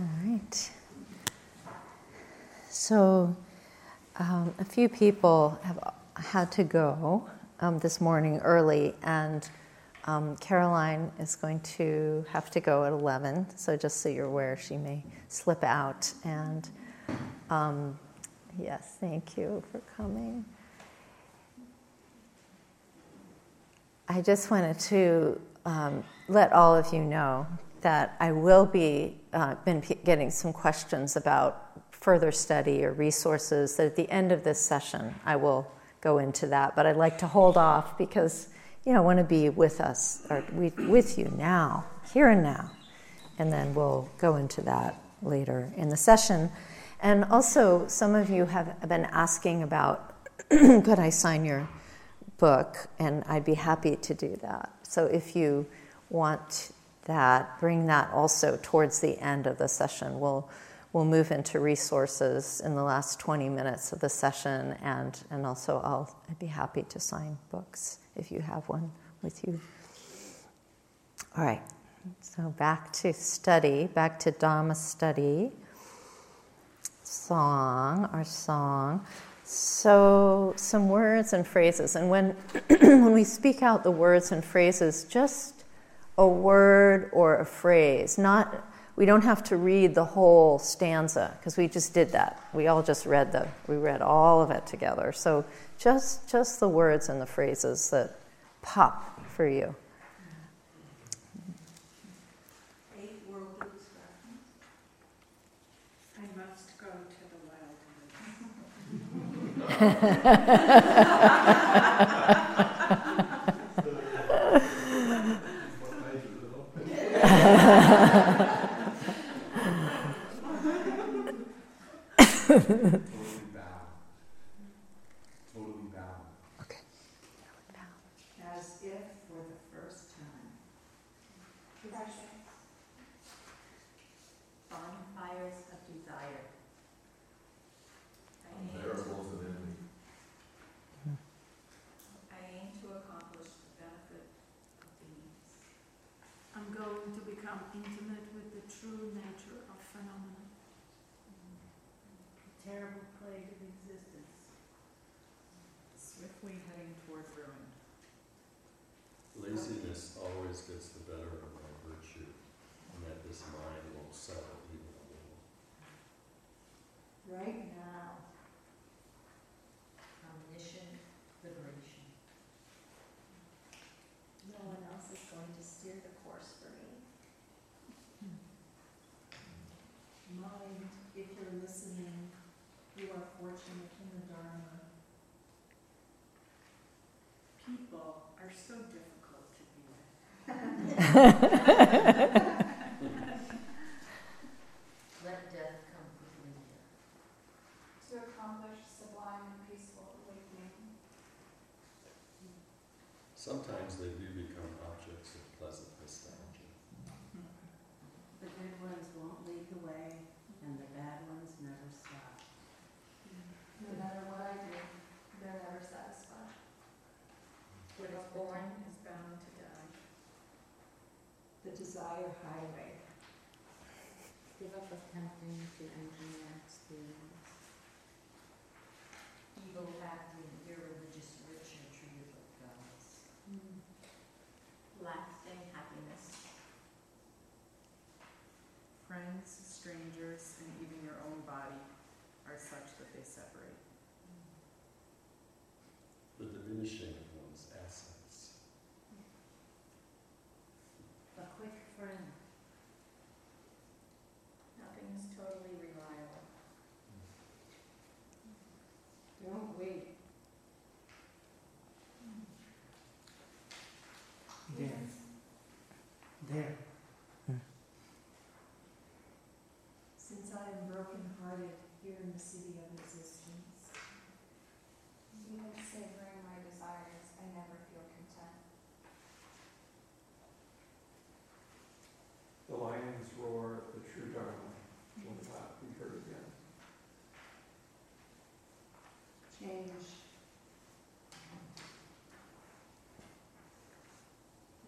All right. So, um, Um, a few people have had to go um, this morning early, and um, Caroline is going to have to go at eleven, so just so you're aware, she may slip out. And um, yes, thank you for coming. I just wanted to um, let all of you know that I will be uh, been p- getting some questions about further study or resources. That at the end of this session, I will go into that. But I'd like to hold off because you know I want to be with us or we, with you now, here and now, and then we'll go into that later in the session. And also, some of you have been asking about could I sign your book, and I'd be happy to do that. So if you want that, bring that also towards the end of the session. We'll we'll move into resources in the last twenty minutes of the session, and and also I'll I'd be happy to sign books if you have one with you. All right, so back to study, back to Dharma study. Song, our song. So some words and phrases, and when when we speak out the words and phrases, just a word or a phrase. Not, we don't have to read the whole stanza because we just did that. We all just read the, we read all of it together. So just just the words and the phrases that pop for you. Eight worldly distractions. I must go to the wild. Totally bound. Totally bound. Okay. Totally bound. As if for the first time. Precious. Bonfires of desire. Unbearables of envy. I aim to accomplish the benefit of beings. I'm going to become intimate with the true nature of phenomena. Terrible plague of existence. Swiftly heading toward ruin. Laziness always gets the better of my virtue, and that this mind will settle even a little. Right now, omniscient liberation. No one else is going to steer the course for me. Hmm. Mind, if you're listening, you are fortunate in the Dharma. People are so difficult to be with. Let death come quickly. To accomplish sublime and peaceful awakening. Sometimes they do become objects of pleasant nostalgia. The good ones won't lead the way, and the bad ones never stop. No matter what I do, they're never satisfied. What is born is bound to die. The desire highway. Give up attempting to engineer experience. Evil acting, irreligious ritual treated like gods. Mm. Lasting happiness. Friends, strangers, and even your own body are such that they separate. The diminishing of one's assets. A quick friend. Nothing is totally reliable. Mm. Don't wait. There. There. Mm. Since I am broken-hearted, in the city of existence. Even savoring my desires, I never feel content. The lion's roar, the true Dharma, will not be heard again. Change.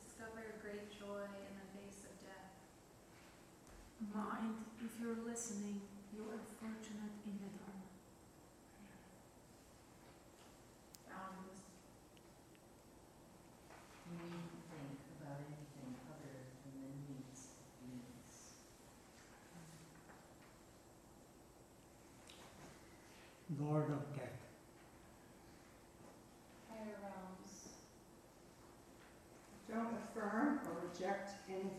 Discover great joy in the face of death. Mind, if you're listening, you are fortunate in the Dharma. lord of death. Higher realms. Don't affirm or reject anything.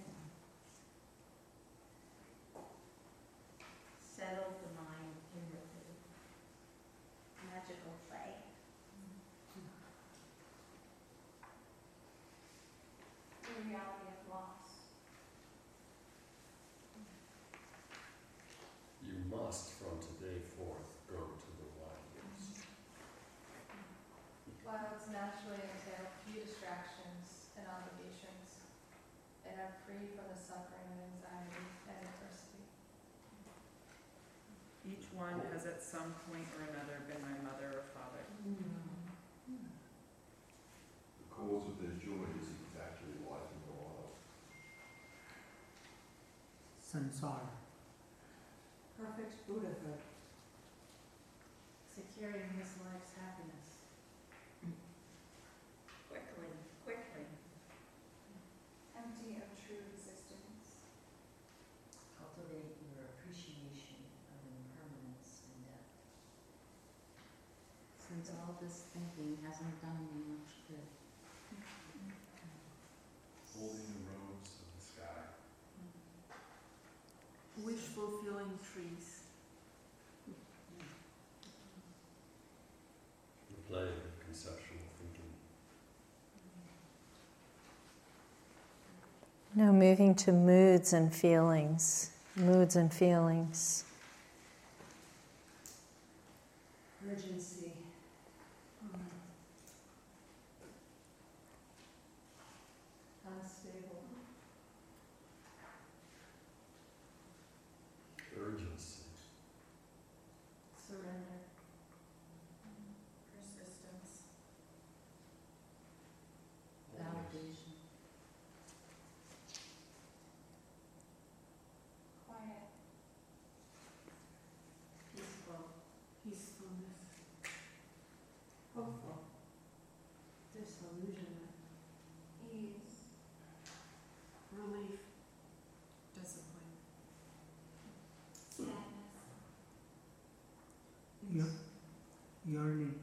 Settle the mind in rhythm. Magical play. The reality of loss. You must, from today forth, go to the wilds. Wilds naturally entail few distractions and obligations, and are free from the suffering of anxiety and adversity. Each one has at some point or another been my mother or father. Mm-hmm. Mm-hmm. The cause of their joy is exactly life in the wild. Samsara. Perfect Buddhahood. Securing his life's happiness. Quickly, quickly. Empty of true existence. Cultivate your appreciation of impermanence and death. Since all this thinking hasn't done me much good. Holding the robes of the sky. Wishful feeling trees. The play of conceptual thinking. Now moving to moods and feelings. Moods and feelings. Urgency. Mm. Unstable. Urgency. Surrender. Persistence. Validation. Quiet. Peaceful. Peacefulness. Hopeful. Disillusionment. Ease. Relief. Discipline. Sadness. Yearning.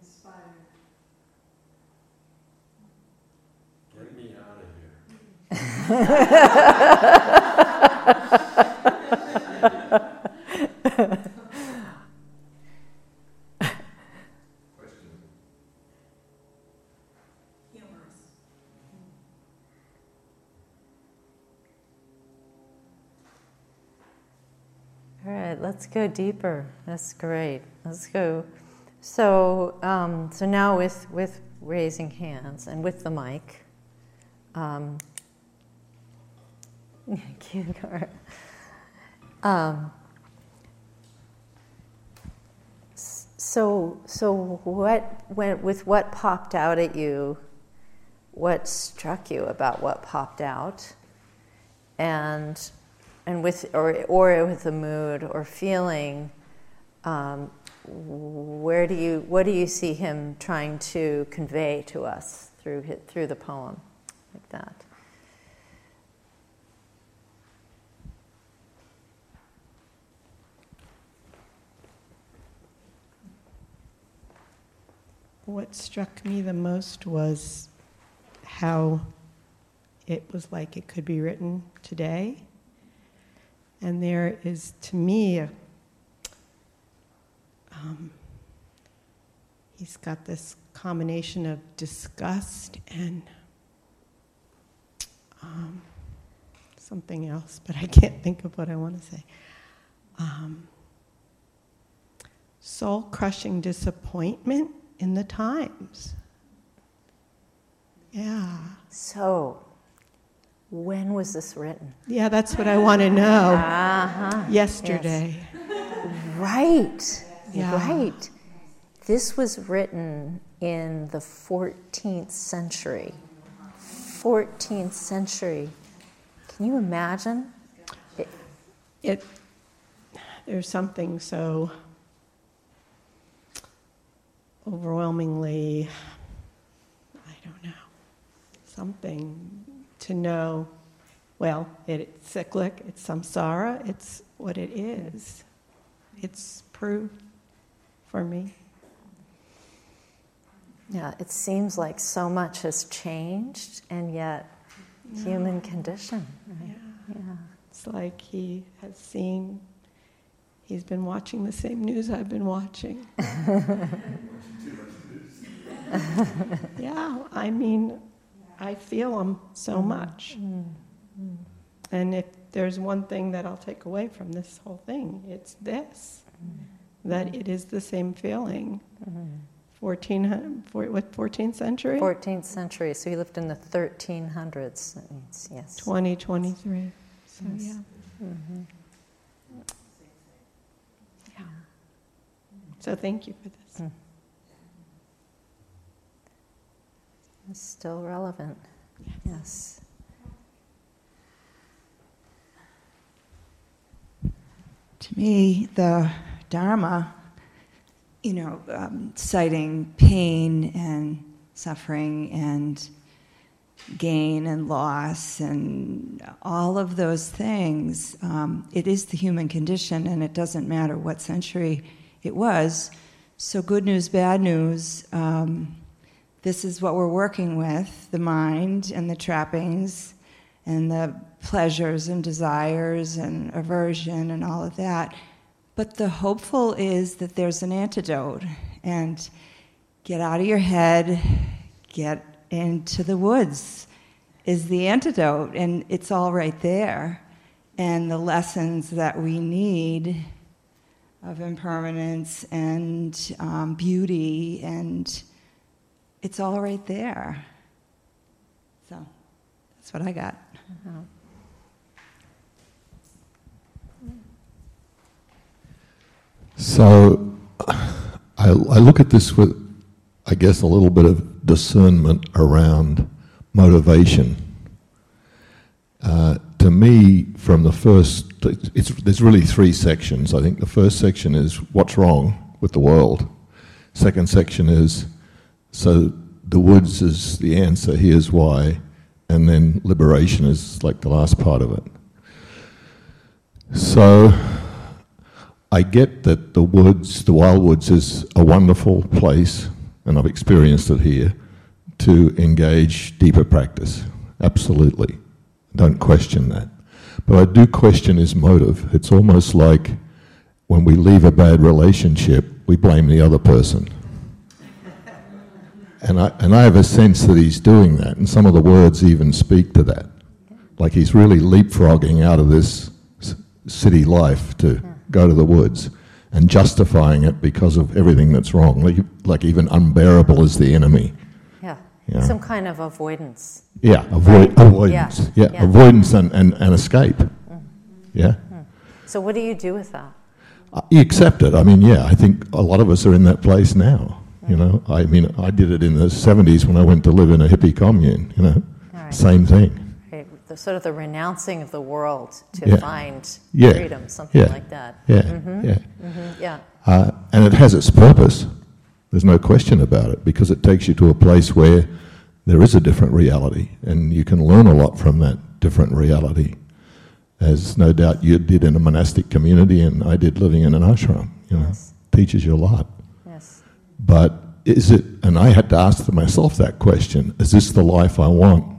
Inspired. Get me out of here. Question. Humorous. All right, let's go deeper. That's great. Let's go. So, um, so now with with raising hands and with the mic. Um, Um, so, so what went with what popped out at you? What struck you about what popped out, and and with or or with a mood or feeling? Um, where do you what do you see him trying to convey to us through his, through the poem, like that? What struck me the most was how it was like it could be written today. And there is, to me, a, um, he's got this combination of disgust and um, something else, but I can't think of what I want to say. Um, soul-crushing disappointment in the times. Yeah. So, when was this written? Yeah, that's what I want to know. Uh-huh. Yesterday. Yes. Right. Yeah. Right. This was written in the fourteenth century. fourteenth century. Can you imagine? It, it there's something so overwhelmingly, I don't know, something to know, well, it, it's cyclic, it's samsara, it's what it is. It's true for me. Yeah, it seems like so much has changed, and yet yeah. human condition, right? Yeah. yeah. It's like he has seen, he's been watching the same news I've been watching. yeah, I mean, I feel him so much. Mm-hmm. And if there's one thing that I'll take away from this whole thing, it's this, mm-hmm. that it is the same feeling. Mm-hmm. fourteenth century? fourteenth century, so he lived in the thirteen hundreds, that means, yes. twenty twenty-three, so yes. yeah. Mm-hmm. Yeah. So thank you for this. Mm. It's still relevant, yes. yes. To me, the Dharma, you know, um, citing pain and suffering and gain and loss and all of those things, um, it is the human condition, and it doesn't matter what century it was. So good news, bad news, um, this is what we're working with, the mind and the trappings and the pleasures and desires and aversion and all of that. But the hopeful is that there's an antidote, and get out of your head, get into the woods is the antidote, and it's all right there. And the lessons that we need of impermanence and um, beauty, and it's all right there. So that's what I got. Uh-huh. So I, I look at this with, I guess, a little bit of discernment around motivation. Uh, to me, from the first, it's, there's really three sections. I think the first section is what's wrong with the world. Second section is, so the woods is the answer, here's why. And then liberation is like the last part of it. So I get that the woods, the wild woods, is a wonderful place, and I've experienced it here, to engage deeper practice. Absolutely. Don't question that. But I do question his motive. It's almost like when we leave a bad relationship, we blame the other person. and, I, and I have a sense that he's doing that, and some of the words even speak to that. Like he's really leapfrogging out of this city life to go to the woods, and justifying it because of everything that's wrong. Like, like even unbearable is the enemy. Yeah. yeah. Some kind of avoidance. Yeah, avoid, right? avoidance. Yeah, yeah. yeah. avoidance and, and, and escape. Mm. Yeah. Mm. So what do you do with that? Uh, you accept it. I mean, yeah, I think a lot of us are in that place now. Mm. You know, I mean, I did it in the seventies when I went to live in a hippie commune, you know, right. Same thing. The sort of the renouncing of the world to yeah. find yeah. freedom, something yeah. like that. Yeah, mm-hmm. yeah, mm-hmm. yeah. Uh, and it has its purpose. There's no question about it, because it takes you to a place where there is a different reality, and you can learn a lot from that different reality, as no doubt you did in a monastic community, and I did living in an ashram. You know, yes. teaches you a lot. Yes. But is it? And I had to ask myself that question: is this the life I want?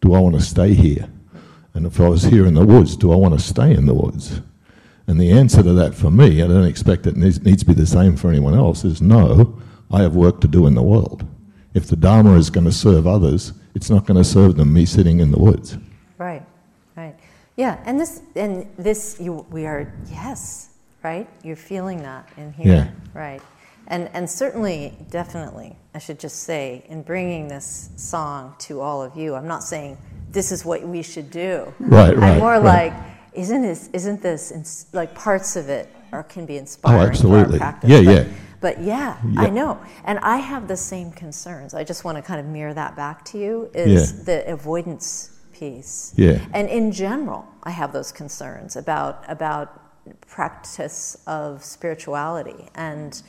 Do I want to stay here? And if I was here in the woods, do I want to stay in the woods? And the answer to that for me, I don't expect it needs, needs to be the same for anyone else, is no, I have work to do in the world. If the Dharma is going to serve others, it's not going to serve them me sitting in the woods. Right, right. Yeah, and this, and this, you, we are, yes, right? You're feeling that in here, yeah. right? And and certainly, definitely, I should just say, in bringing this song to all of you, I'm not saying this is what we should do. Right, right. I'm more right. like, isn't this, isn't this, ins- like parts of it are, can be inspiring. Oh, absolutely. For our practice. Yeah, but, yeah. But yeah, yeah, I know. And I have the same concerns. I just want to kind of mirror that back to you, is yeah. the avoidance piece. Yeah. And in general, I have those concerns about about practice of spirituality and...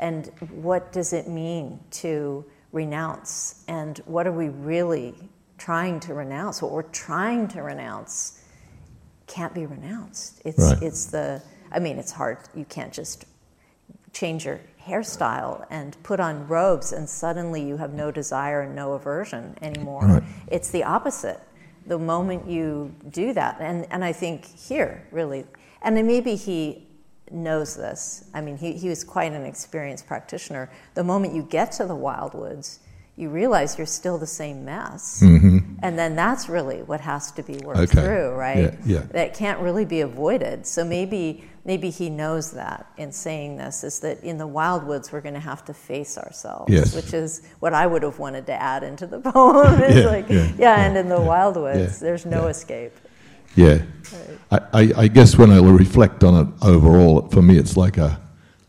And what does it mean to renounce? And what are we really trying to renounce? What we're trying to renounce can't be renounced. It's right. it's the I mean, it's hard. You can't just change your hairstyle and put on robes and suddenly you have no desire and no aversion anymore. Right. It's the opposite. The moment you do that, and, and I think here, really, and then maybe he knows this. I mean, he, he was quite an experienced practitioner. The moment you get to the wildwoods, you realize you're still the same mess. Mm-hmm. And then that's really what has to be worked okay. through, right? Yeah, yeah. That can't really be avoided. So maybe maybe he knows that in saying this, is that in the wildwoods we're going to have to face ourselves, yes. which is what I would have wanted to add into the poem. It's yeah, like, yeah, yeah, yeah, and in the yeah, wildwoods, yeah, there's no yeah. escape. Yeah. Right. I, I, I guess when I reflect on it overall, for me it's like a,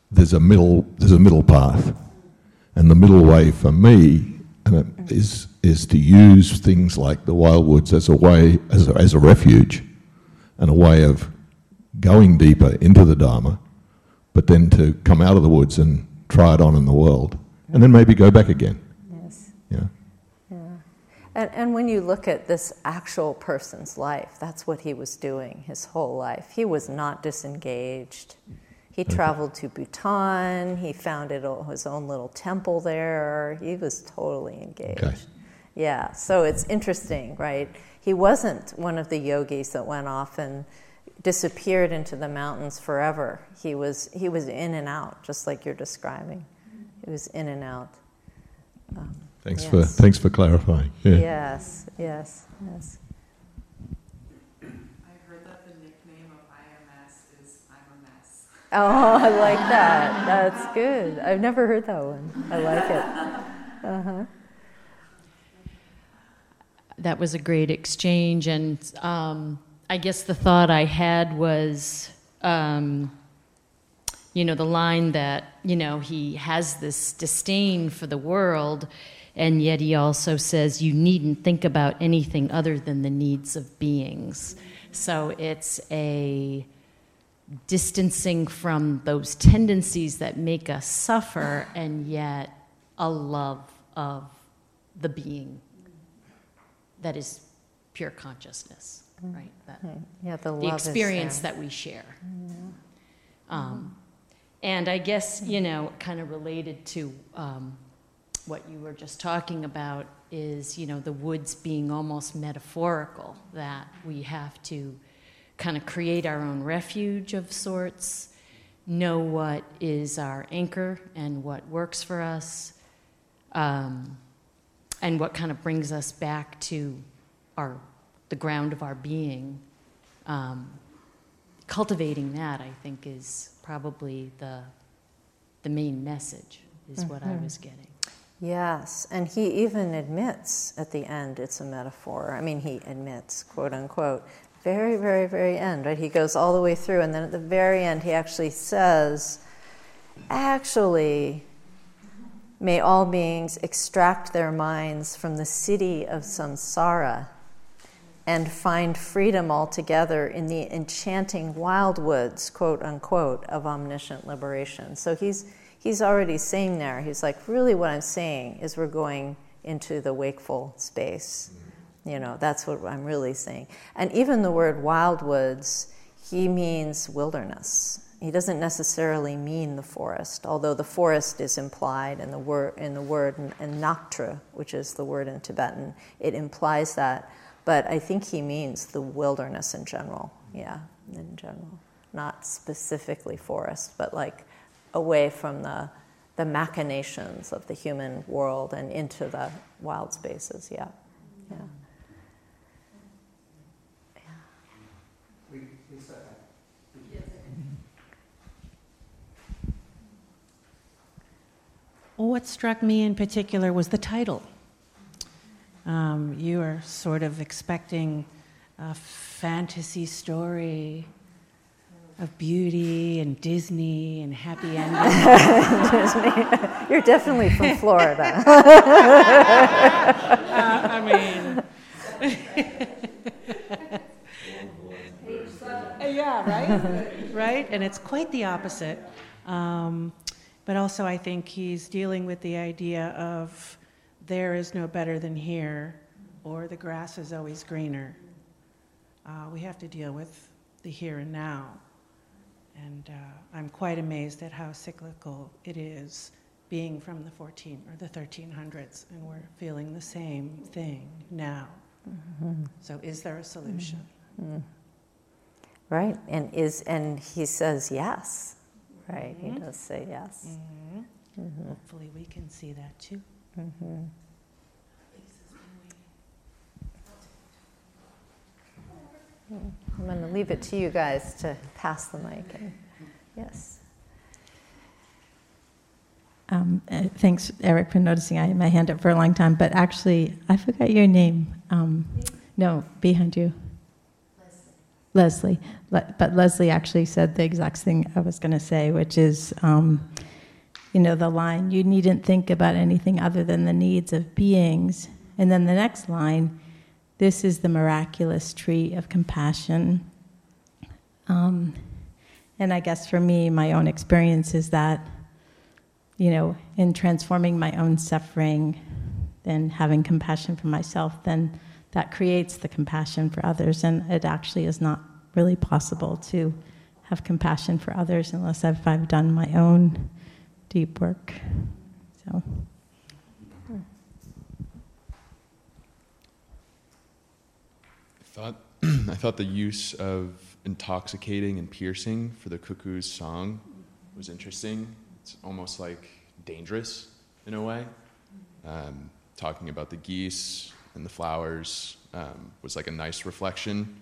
there's a middle, there's a middle path. And the middle way for me, and it is is to use things like the wildwoods as a way, as a, as a refuge, and a way of going deeper into the Dharma, but then to come out of the woods and try it on in the world, and then maybe go back again. Yes. Yeah. Yeah. And and when you look at this actual person's life, that's what he was doing his whole life. He was not disengaged. He traveled to Bhutan. He founded his own little temple there. He was totally engaged. Okay. Yeah, so it's interesting, right? He wasn't one of the yogis that went off and disappeared into the mountains forever. He was he was in and out, just like you're describing. He was in and out. Um, thanks yes. for thanks for clarifying. Yeah. Yes, yes, yes. Oh, I like that. That's good. I've never heard that one. I like it. Uh-huh. That was a great exchange, and um, I guess the thought I had was, um, you know, the line that, you know, he has this disdain for the world, and yet he also says, you needn't think about anything other than the needs of beings. So it's a distancing from those tendencies that make us suffer, and yet a love of the being that is pure consciousness, right? That, yeah, the, love the experience that we share. Yeah. Um, and I guess, you know, kind of related to um, what you were just talking about is, you know, the woods being almost metaphorical, that we have to kind of create our own refuge of sorts, know what is our anchor and what works for us, um, and what kind of brings us back to our the ground of our being. Um, cultivating that, I think, is probably the the main message, is mm-hmm. what I was getting. Yes, and he even admits at the end it's a metaphor. I mean, he admits, quote unquote, very, very, very end, right? He goes all the way through, and then at the very end he actually says, actually, may all beings extract their minds from the city of samsara and find freedom altogether in the enchanting wild woods, quote unquote, of omniscient liberation. So he's he's already saying there, he's like, really what I'm saying is we're going into the wakeful space. You know, that's what I'm really saying. And even the word wildwoods, he means wilderness. He doesn't necessarily mean the forest, although the forest is implied in the word in the word in naktra, which is the word in Tibetan. It implies that, but I think he means the wilderness in general. Yeah, in general, not specifically forest, but like away from the the machinations of the human world and into the wild spaces. Yeah, yeah. Well, what struck me in particular was the title. Um, you are sort of expecting a fantasy story of beauty and Disney and happy endings. You're definitely from Florida. uh, I mean, yeah, right, right, and it's quite the opposite. Um, But also I think he's dealing with the idea of there is no better than here, or the grass is always greener. Uh, we have to deal with the here and now. And uh, I'm quite amazed at how cyclical it is, being from the fourteen or the thirteen hundreds, and we're feeling the same thing now. Mm-hmm. So is there a solution? Mm-hmm. Right, and is and he says yes, right? Mm-hmm. He does say yes. Mm-hmm. Mm-hmm. Hopefully we can see that too. Mm-hmm. I'm going to leave it to you guys to pass the mic. And, yes. Um, uh, thanks, Eric, for noticing I had my hand up for a long time. But actually, I forgot your name. Um, no, behind you. Leslie. Leslie. Le- but Leslie actually said the exact thing I was going to say, which is, um, you know, the line, you needn't think about anything other than the needs of beings. And then the next line, this is the miraculous tree of compassion. Um, and I guess for me, my own experience is that, you know, in transforming my own suffering, then having compassion for myself, then that creates the compassion for others. And it actually is not really possible to have compassion for others unless I've, I've done my own deep work. So. Thought, I thought the use of intoxicating and piercing for the cuckoo's song was interesting. It's almost like dangerous in a way. Um, talking about the geese and the flowers um, was like a nice reflection.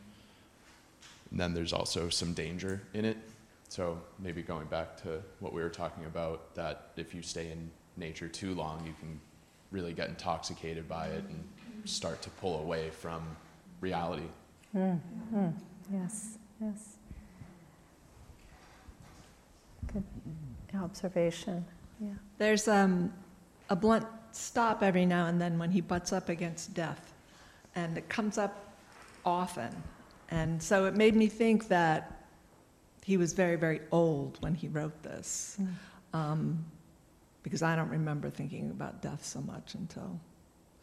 And then there's also some danger in it. So maybe going back to what we were talking about, that if you stay in nature too long, you can really get intoxicated by it and start to pull away from reality. Mm, mm, yes, yes. Good observation. Yeah. There's um, a blunt stop every now and then when he butts up against death, and it comes up often. And so it made me think that he was very, very old when he wrote this, mm. um, because I don't remember thinking about death so much until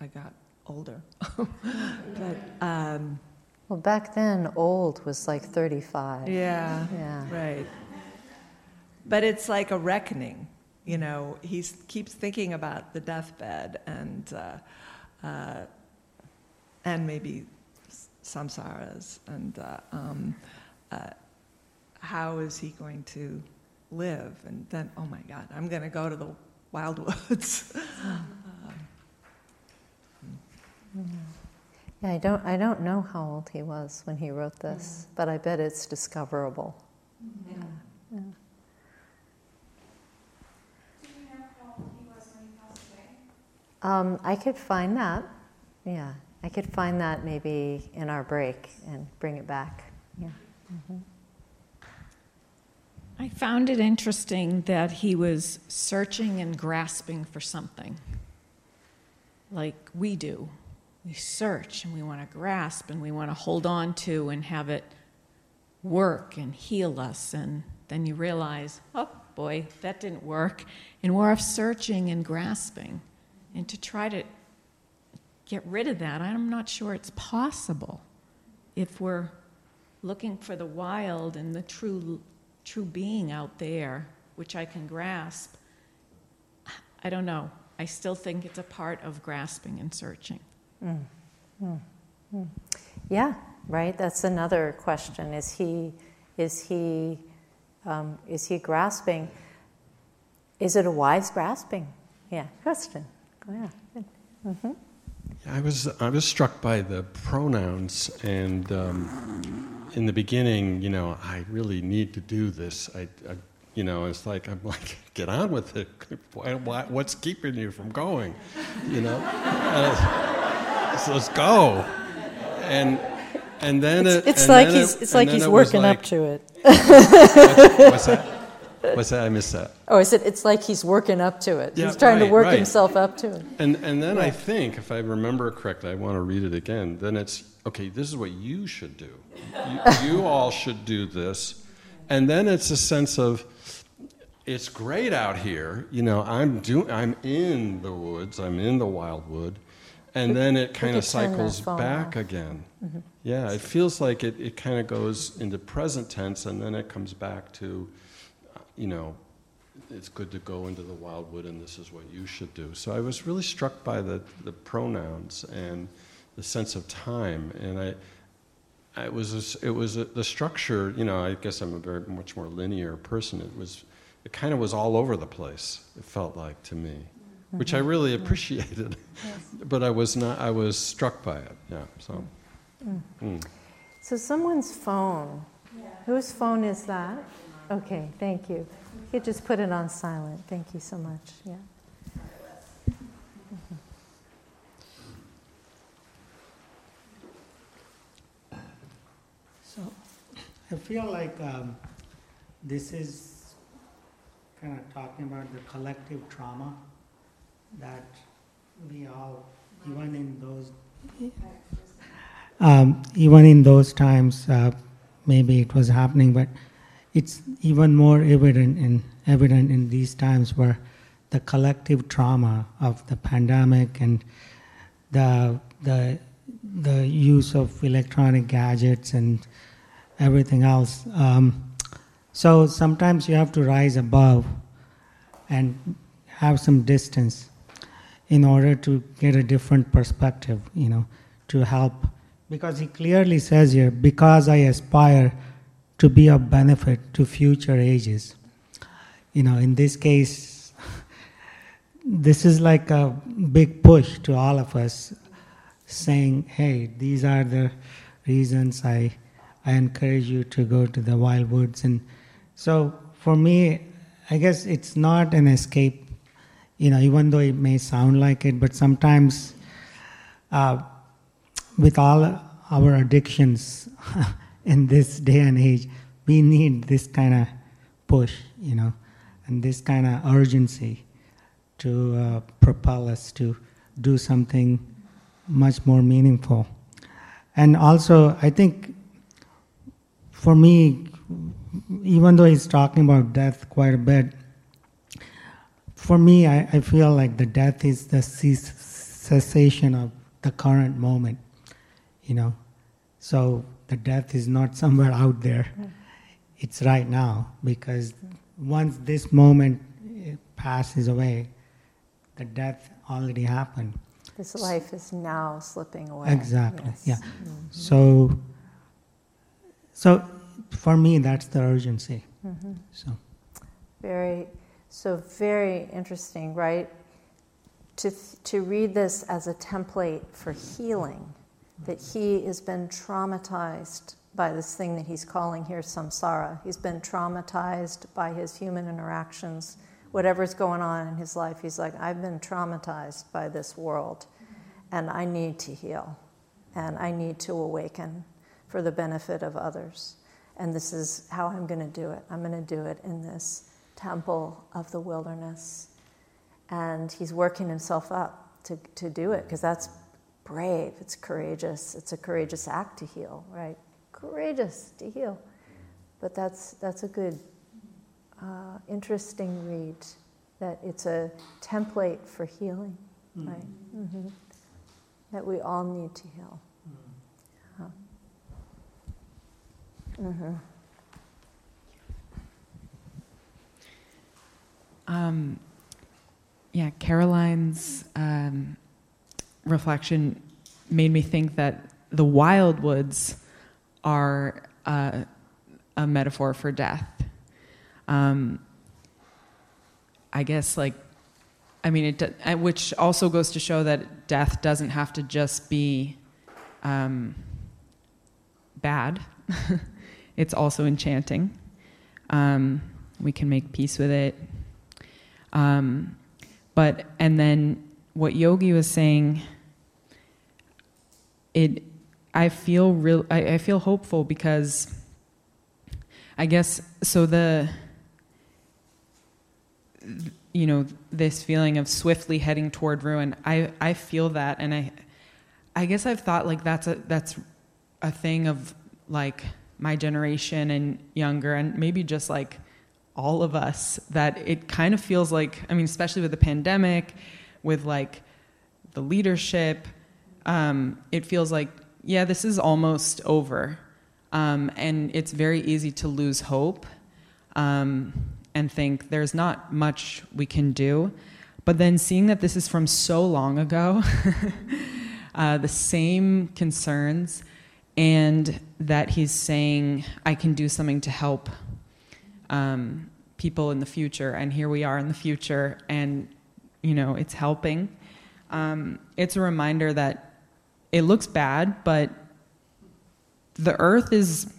I got older. But, um, well, back then, old was like thirty-five. Yeah, yeah, right. But it's like a reckoning, you know. He keeps thinking about the deathbed and uh, uh, and maybe samsaras and uh, um, uh, how is he going to live? And then, oh my God, I'm going to go to the wildwoods. Yeah, I don't. I don't know how old he was when he wrote this, yeah. But I bet it's discoverable. Yeah. Yeah. Yeah. Do you know how old he was when he passed away? Um, I could find that. Yeah, I could find that maybe in our break and bring it back. Yeah. Mm-hmm. I found it interesting that he was searching and grasping for something. Like we do. We search and we want to grasp and we want to hold on to and have it work and heal us. And then you realize, oh boy, that didn't work. And we're off searching and grasping. And to try to get rid of that, I'm not sure it's possible if we're looking for the wild and the true, true being out there, which I can grasp. I don't know. I still think it's a part of grasping and searching. Mm, mm, mm. Yeah, right. That's another question. Is he, is he, um, is he grasping? Is it a wise grasping? Yeah, question. Yeah. Mm-hmm. I was I was struck by the pronouns, and um, in the beginning, you know, I really need to do this. I. I You know, it's like, I'm like, get on with it. Why, why, what's keeping you from going? You know? Uh, so let's go. And and then it's, it, it's and like then he's it, it's like he's working like, up to it. What's that? What's that? I missed that. Oh, is it? It's like he's working up to it. Yeah, he's trying right, to work right. himself up to it. And and then yeah. I think, if I remember correctly, I want to read it again. Then it's okay. This is what you should do. You, you all should do this. And then it's a sense of, it's great out here, you know, I'm do, I'm in the woods, I'm in the wildwood, and it, then it kind of cycles back off. again. Mm-hmm. Yeah, it feels like it, it kind of goes into present tense, and then it comes back to, you know, it's good to go into the wildwood, and this is what you should do. So I was really struck by the, the pronouns and the sense of time, and I, I was it was a, the structure. You know, I guess I'm a very much more linear person. It was, it kind of was all over the place. It felt like to me. Mm-hmm. Which I really appreciated, yes. But I was not. I was struck by it. Yeah. So. Mm. Mm. So someone's phone. Yeah. Whose phone is that? Okay. Thank you. You could just put it on silent. Thank you so much. Yeah. Mm-hmm. So, I feel like um, this is kind of talking about the collective trauma that we all, even in those, um, even in those times, uh, maybe it was happening, but it's even more evident in evident in these times where the collective trauma of the pandemic and the the the use of electronic gadgets and everything else. Um, so sometimes you have to rise above and have some distance in order to get a different perspective, you know, to help. Because he clearly says here, because I aspire to be of benefit to future ages. You know, in this case, this is like a big push to all of us saying, hey, these are the reasons I, I encourage you to go to the wild woods. And so for me, I guess it's not an escape. You know, even though it may sound like it, but sometimes uh, with all our addictions in this day and age, we need this kind of push, you know, and this kind of urgency to uh, propel us to do something much more meaningful. And also, I think for me, even though he's talking about death quite a bit, for me, I, I feel like the death is the cease, cessation of the current moment, you know. So the death is not somewhere out there. It's right now, because once this moment passes away, the death already happened. This life is now slipping away. Exactly, yes. Yeah. Mm-hmm. So, so for me, that's the urgency. Mm-hmm. So, Very... So very interesting, right? To to read this as a template for healing, that he has been traumatized by this thing that he's calling here samsara. He's been traumatized by his human interactions, whatever's going on in his life. He's like, I've been traumatized by this world, and I need to heal, and I need to awaken for the benefit of others. And this is how I'm going to do it. I'm going to do it in this temple of the wilderness, and he's working himself up to, to do it, because that's brave, it's courageous, it's a courageous act to heal, right? Courageous to heal. But that's that's a good, uh, interesting read, that it's a template for healing, mm-hmm. right? Mm-hmm. That we all need to heal. Mm-hmm. Yeah. Mm-hmm. Um, yeah, Caroline's um, reflection made me think that the wild woods are uh, a metaphor for death. Um, I guess, like, I mean, it, which also goes to show that death doesn't have to just be um, bad. It's also enchanting. Um, we can make peace with it. Um, but, and then what Yogi was saying, it, I feel real, I, I feel hopeful, because I guess, so the, you know, this feeling of swiftly heading toward ruin, I, I feel that. And I, I guess I've thought, like, that's a, that's a thing of, like, my generation and younger, and maybe just, like, all of us, that it kind of feels like, I mean, especially with the pandemic, with, like, the leadership, um, it feels like, yeah, this is almost over. Um, and it's very easy to lose hope um, and think there's not much we can do. But then seeing that this is from so long ago, uh, the same concerns, and that he's saying, I can do something to help um, people in the future, and here we are in the future, and, you know, it's helping. Um, it's a reminder that it looks bad, but the earth is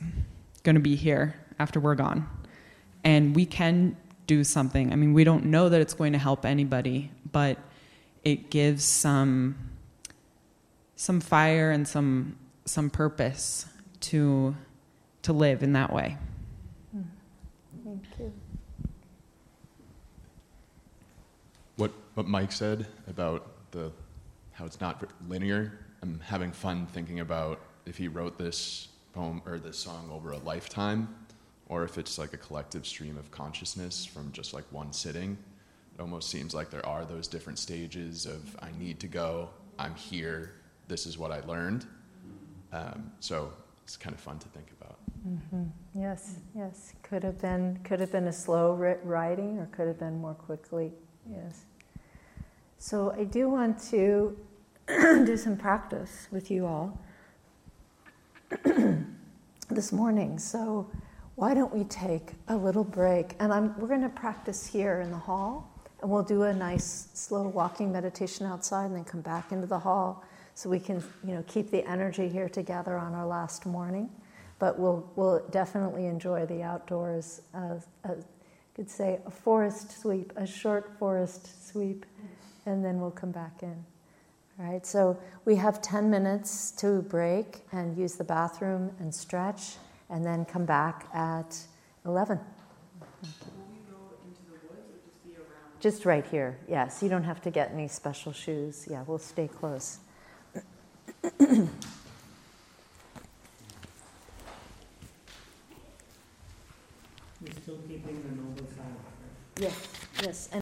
going to be here after we're gone, and we can do something. I mean, we don't know that it's going to help anybody, but it gives some some fire and some some purpose to to live in that way. Thank you. What what Mike said about the how it's not linear. I'm having fun thinking about if he wrote this poem or this song over a lifetime, or if it's like a collective stream of consciousness from just like one sitting. It almost seems like there are those different stages of I need to go, I'm here, this is what I learned. Um, so it's kind of fun to think about. Mm-hmm. Yes, yes. Could have been, could have been a slow writing, or could have been more quickly. Yes. So I do want to do some practice with you all this morning. So why don't we take a little break? And I'm, we're going to practice here in the hall, and we'll do a nice slow walking meditation outside, and then come back into the hall, so we can, you know, keep the energy here together on our last morning. But we'll we'll definitely enjoy the outdoors. Uh, uh, I could say a forest sweep, a short forest sweep, and then we'll come back in. All right, so we have ten minutes to break and use the bathroom and stretch, and then come back at eleven. Will we go into the woods, or just be around? Just right here, yes. You don't have to get any special shoes. Yeah, we'll stay close. We're still keeping the noble silence. Yes, yes. And